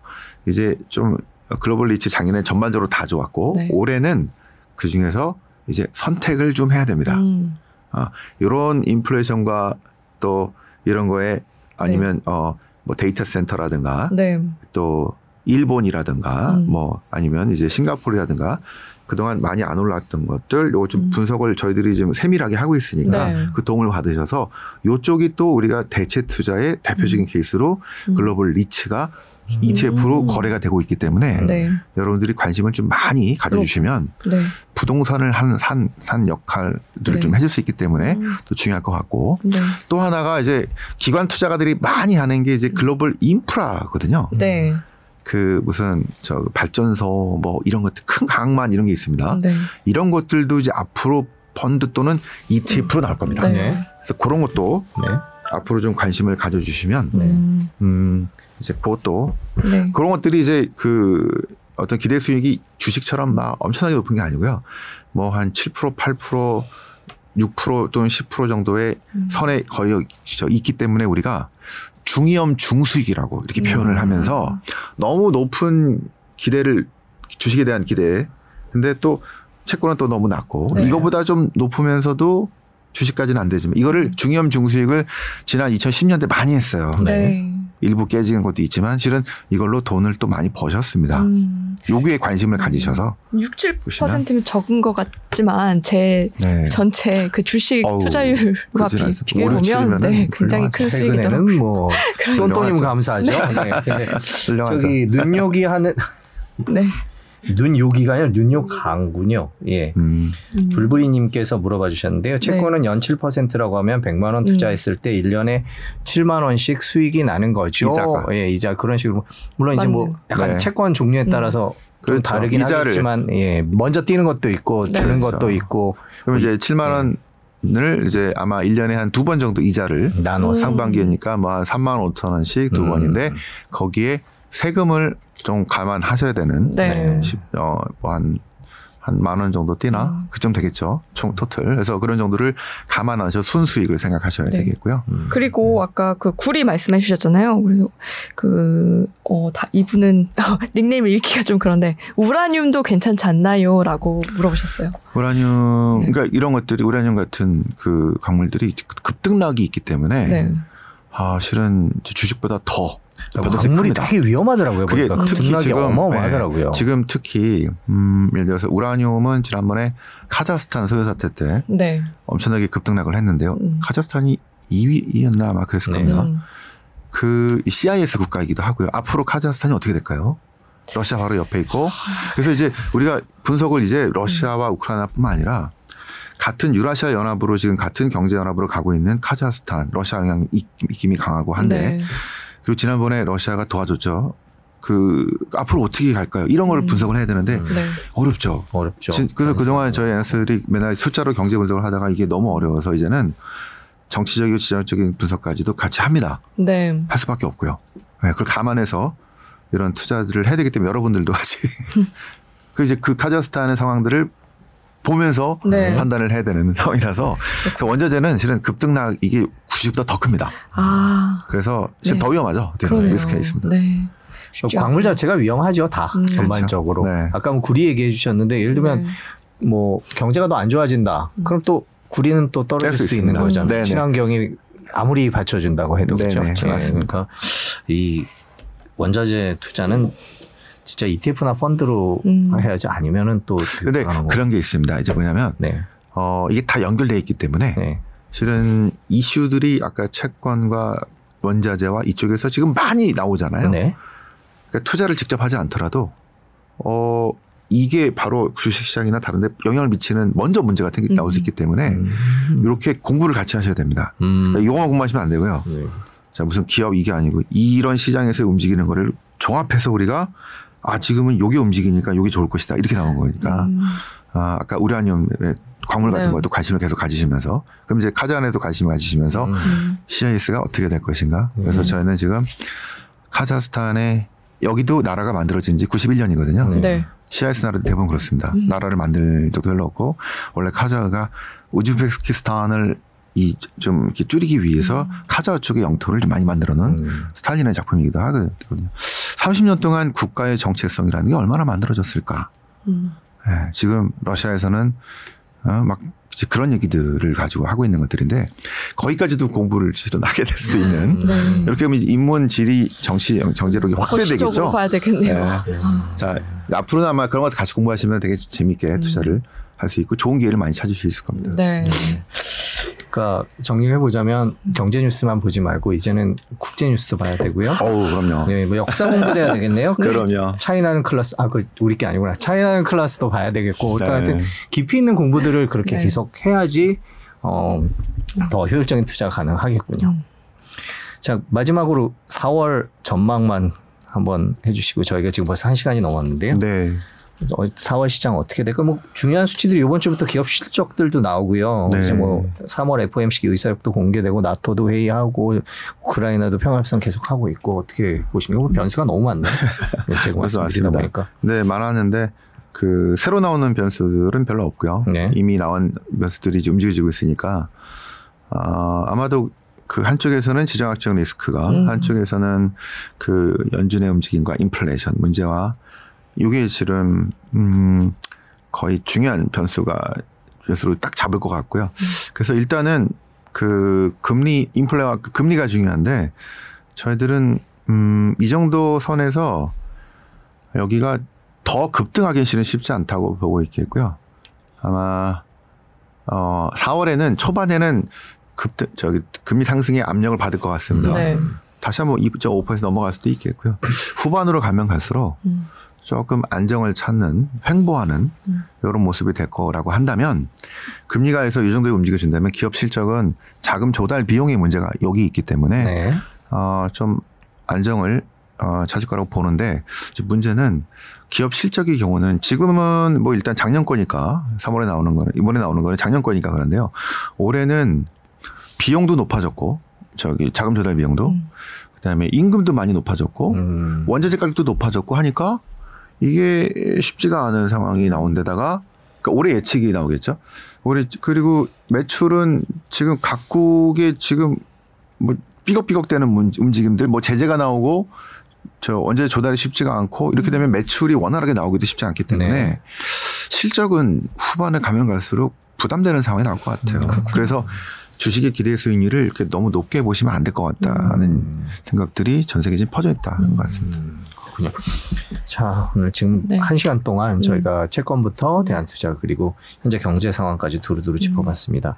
이제 좀 글로벌 리츠 작년에 전반적으로 다 좋았고 네. 올해는 그 중에서 이제 선택을 좀 해야 됩니다. 이런 인플레이션과 또 이런 거에 아니면 네. 뭐 데이터 센터라든가 네. 또 일본이라든가 뭐 아니면 이제 싱가포르라든가 그동안 많이 안 올랐던 것들 요거 좀 분석을 저희들이 지금 세밀하게 하고 있으니까 네. 그 도움을 받으셔서 요쪽이 또 우리가 대체 투자의 대표적인 케이스로 글로벌 리츠가 ETF로 거래가 되고 있기 때문에 네. 여러분들이 관심을 좀 많이 가져주시면 네. 부동산을 하는 산 역할들을 네. 좀 해줄 수 있기 때문에 또 중요할 것 같고 네. 또 하나가 이제 기관 투자가들이 많이 하는 게 이제 글로벌 인프라거든요. 네. 그 무슨 저 발전소 뭐 이런 것들 큰 강만 이런 게 있습니다. 네. 이런 것들도 이제 앞으로 펀드 또는 ETF로 나올 겁니다. 네. 그래서 그런 것도 네. 앞으로 좀 관심을 가져주시면 이제 그것도 네. 그런 것들이 이제 그 어떤 기대 수익이 주식처럼 막 엄청나게 높은 게 아니고요. 뭐 한 7% 8% 6% 또는 10% 정도의 선에 거의 있기 때문에 우리가 중위험 중수익이라고 이렇게 표현을 하면서 너무 높은 기대를 주식에 대한 기대 근데 또 채권은 또 너무 낮고 네. 이거보다 좀 높으면서도 주식까지는 안 되지만 이거를 중위험 중수익을 지난 2010년대 많이 했어요. 네. 일부 깨지는 것도 있지만 실은 이걸로 돈을 또 많이 버셨습니다. 요구에 관심을 가지셔서 6, 7%면 적은 것 같지만 제 네. 전체 그 주식 투자율과 비교해보면 네, 굉장히 큰 수익이더라고요. 뭐 똔똔이면 감사하죠. 네. 네. 저기 눈요기 하는 네. 눈요기가 아니라 눈요강군요. 예. 불브리님께서 물어봐 주셨는데요. 채권은 네. 연 7%라고 하면 100만 원 투자했을 때 1년에 7만 원씩 수익이 나는 거죠. 이자가. 예, 이자 그런 식으로. 물론 맞네. 이제 뭐 약간 네. 채권 종류에 따라서 그렇죠. 다르긴 하겠지만 예, 먼저 뛰는 것도 있고 네. 주는 그렇죠. 것도 있고. 그럼 이제 7만 원. 을 이제 아마 1년에 한 2번 정도 이자를 나눠 상반기니까 뭐 한 3만 5천 원씩 두 번인데 거기에 세금을 좀 감안하셔야 되는 네. 한 만 원 정도 뛰나 그쯤 되겠죠. 총 토틀. 그래서 그런 정도를 감안하셔서 순수익을 생각하셔야 네. 되겠고요. 그리고 아까 그 구리 말씀해 주셨잖아요. 그래서 그 다 이분은 닉네임 읽기가 좀 그런데 우라늄도 괜찮지 않나요? 라고 물어보셨어요. 우라늄 네. 그러니까 이런 것들이 우라늄 같은 그 광물들이 급등락이 있기 때문에 네. 실은 주식보다 더 광물이 되게 위험하더라고요. 그게 보니까. 특히 지금 어마어마하더라고요. 지금 특히 예를 들어서 우라늄은 지난번에 카자흐스탄 소요 사태 때 네. 엄청나게 급등락을 했는데요. 카자흐스탄이 2위였나 아마 그랬을 네. 겁니다. 그 CIS 국가이기도 하고요. 앞으로 카자흐스탄이 어떻게 될까요? 러시아 바로 옆에 있고. 그래서 이제 우리가 분석을 이제 러시아와 우크라이나뿐만 아니라 같은 유라시아 연합으로 지금 같은 경제 연합으로 가고 있는 카자흐스탄, 러시아 영향이 힘이 강하고 한데 네. 그리고 지난번에 러시아가 도와줬죠. 그 앞으로 어떻게 갈까요? 이런 걸 분석을 해야 되는데 네. 어렵죠. 그래서 그동안 저희 애널리스트들이 맨날 숫자로 경제 분석을 하다가 이게 너무 어려워서 이제는 정치적이고 지정적인 분석까지도 같이 합니다. 네. 할 수밖에 없고요. 네, 그걸 감안해서 이런 투자들을 해야 되기 때문에 여러분들도 같이 그 이제 그 카자흐스탄의 상황들을 보면서 네. 판단을 해야 되는 상황이라서 그래서 원자재는 실은 급등락 이게 90보다 더 큽니다. 아. 그래서 지금 네. 더 위험하죠. 리스크가 있습니다. 네. 광물 자체가 위험하죠. 다 전반적으로. 그렇죠. 네. 아까 구리 얘기해 주셨는데 예를 들면 네. 뭐 경제가 더 안 좋아진다. 그럼 또 구리는 또 떨어질 수 있는 거잖아요. 네네. 친환경이 아무리 받쳐준다고 해도 그렇죠. 맞습니까? 이 원자재 투자는 진짜 ETF나 펀드로 해야지 아니면은 또. 그런데 그런 게 있습니다. 이제 뭐냐면 네. 이게 다 연결돼 있기 때문에 네. 실은 이슈들이 아까 채권과 원자재와 이쪽에서 지금 많이 나오잖아요. 네. 그러니까 투자를 직접 하지 않더라도 이게 바로 주식시장이나 다른데 영향을 미치는 먼저 문제가 나올 수 있기 때문에 이렇게 공부를 같이 하셔야 됩니다. 그러니까 용어 공부하시면 안 되고요. 네. 자 무슨 기업 이게 아니고 이런 시장에서 움직이는 거를 종합해서 우리가 아 지금은 요게 움직이니까 요게 좋을 것이다 이렇게 나온 거니까 아까 우라늄의 광물 같은 네. 것도 관심을 계속 가지시면서 그럼 이제 카자흐에도 관심을 가지시면서 CIS가 어떻게 될 것인가 그래서 저희는 지금 카자흐스탄의 여기도 나라가 만들어진 지 91년이거든요. 네. CIS 나라도 대부분 그렇습니다. 나라를 만들 적도 별로 없고 원래 카자흐가 우즈베키스탄을 좀 이렇게 줄이기 위해서 카자흐 쪽의 영토를 좀 많이 만들어 놓은 스탈린의 작품이기도 하거든요. 30년 동안 국가의 정체성이라는 게 얼마나 만들어졌을까. 네, 지금 러시아에서는 막 그런 얘기들을 가지고 하고 있는 것들인데 거기까지도 공부를 실은 하게 될 수도 있는 네. 이렇게 보면 인문, 지리, 정치, 정제력이 확대되겠죠. 거시적으로 봐야 되겠네요. 네. 자, 앞으로는 아마 그런 것도 같이 공부하시면 되게 재미있게 투자를 할 수 있고 좋은 기회를 많이 찾으실 수 있을 겁니다. 네. 그러니까 정리를 해보자면 경제 뉴스만 보지 말고 이제는 국제 뉴스도 봐야 되고요. 어우 그럼요. 네, 뭐 역사 공부돼야 되겠네요. 그럼요. 차이나는 클래스 그 우리 게 아니구나. 차이나는 클래스도 봐야 되겠고, 네. 하여튼 깊이 있는 공부들을 그렇게 네. 계속 해야지 더 효율적인 투자가 가능하겠군요. 자 마지막으로 4월 전망만 한번 해주시고 저희가 지금 벌써 1시간이 넘었는데요. 네. 4월 시장 어떻게 될까? 뭐 중요한 수치들이 이번 주부터 기업 실적들도 나오고요. 네. 이제 뭐 3월 FOMC 의사협도 공개되고 나토도 회의하고 우크라이나도 평화협상 계속하고 있고 어떻게 보십니까? 변수가 너무 많네요. 제가 말씀드리다 보니까. 네, 많았는데 새로 나오는 변수들은 별로 없고요. 네. 이미 나온 변수들이 이제 움직여지고 있으니까 아마도 한쪽에서는 지정학적 리스크가 한쪽에서는 연준의 움직임과 인플레이션 문제와 이게 지금 거의 중요한 변수로 딱 잡을 것 같고요. 그래서 일단은 금리 인플레와 금리가 중요한데 저희들은 이 정도 선에서 여기가 더 급등하기는 쉽지 않다고 보고 있겠고요. 아마 4월에는 초반에는 금리 상승의 압력을 받을 것 같습니다. 네. 다시 한번 2.5%에서 넘어갈 수도 있겠고요. 후반으로 가면 갈수록. 조금 안정을 찾는, 횡보하는 이런 모습이 될 거라고 한다면 금리가 해서 이 정도에 움직여준다면 기업 실적은 자금 조달 비용의 문제가 여기 있기 때문에 네. 좀 안정을 찾을 거라고 보는데 문제는 기업 실적의 경우는 지금은 뭐 일단 작년 거니까 3월에 나오는 거는 이번에 나오는 거는 작년 거니까 그런데요. 올해는 비용도 높아졌고 자금 조달 비용도 그다음에 임금도 많이 높아졌고 원자재 가격도 높아졌고 하니까 이게 쉽지가 않은 상황이 나온 데다가 그러니까 올해 예측이 나오겠죠. 올해 그리고 매출은 지금 각국의 지금 뭐 삐걱삐걱대는 움직임들 뭐 제재가 나오고 원자재 조달이 쉽지가 않고 이렇게 되면 매출이 원활하게 나오기도 쉽지 않기 때문에 네. 실적은 후반에 가면 갈수록 부담되는 상황이 나올 것 같아요. 그래서 주식의 기대 수익률을 이렇게 너무 높게 보시면 안 될 것 같다는 생각들이 전 세계에 지금 퍼져 있다는 것 같습니다. 그냥. 자, 오늘 지금 네. 1시간 동안 저희가 채권부터 대한투자 그리고 현재 경제 상황까지 두루두루 짚어봤습니다.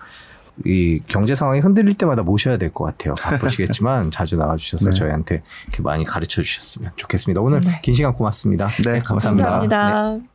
이 경제 상황이 흔들릴 때마다 모셔야 될 것 같아요. 바쁘시겠지만 자주 나와주셔서 네. 저희한테 이렇게 많이 가르쳐 주셨으면 좋겠습니다. 오늘 네. 긴 시간 고맙습니다. 네, 감사합니다. 감사합니다. 네.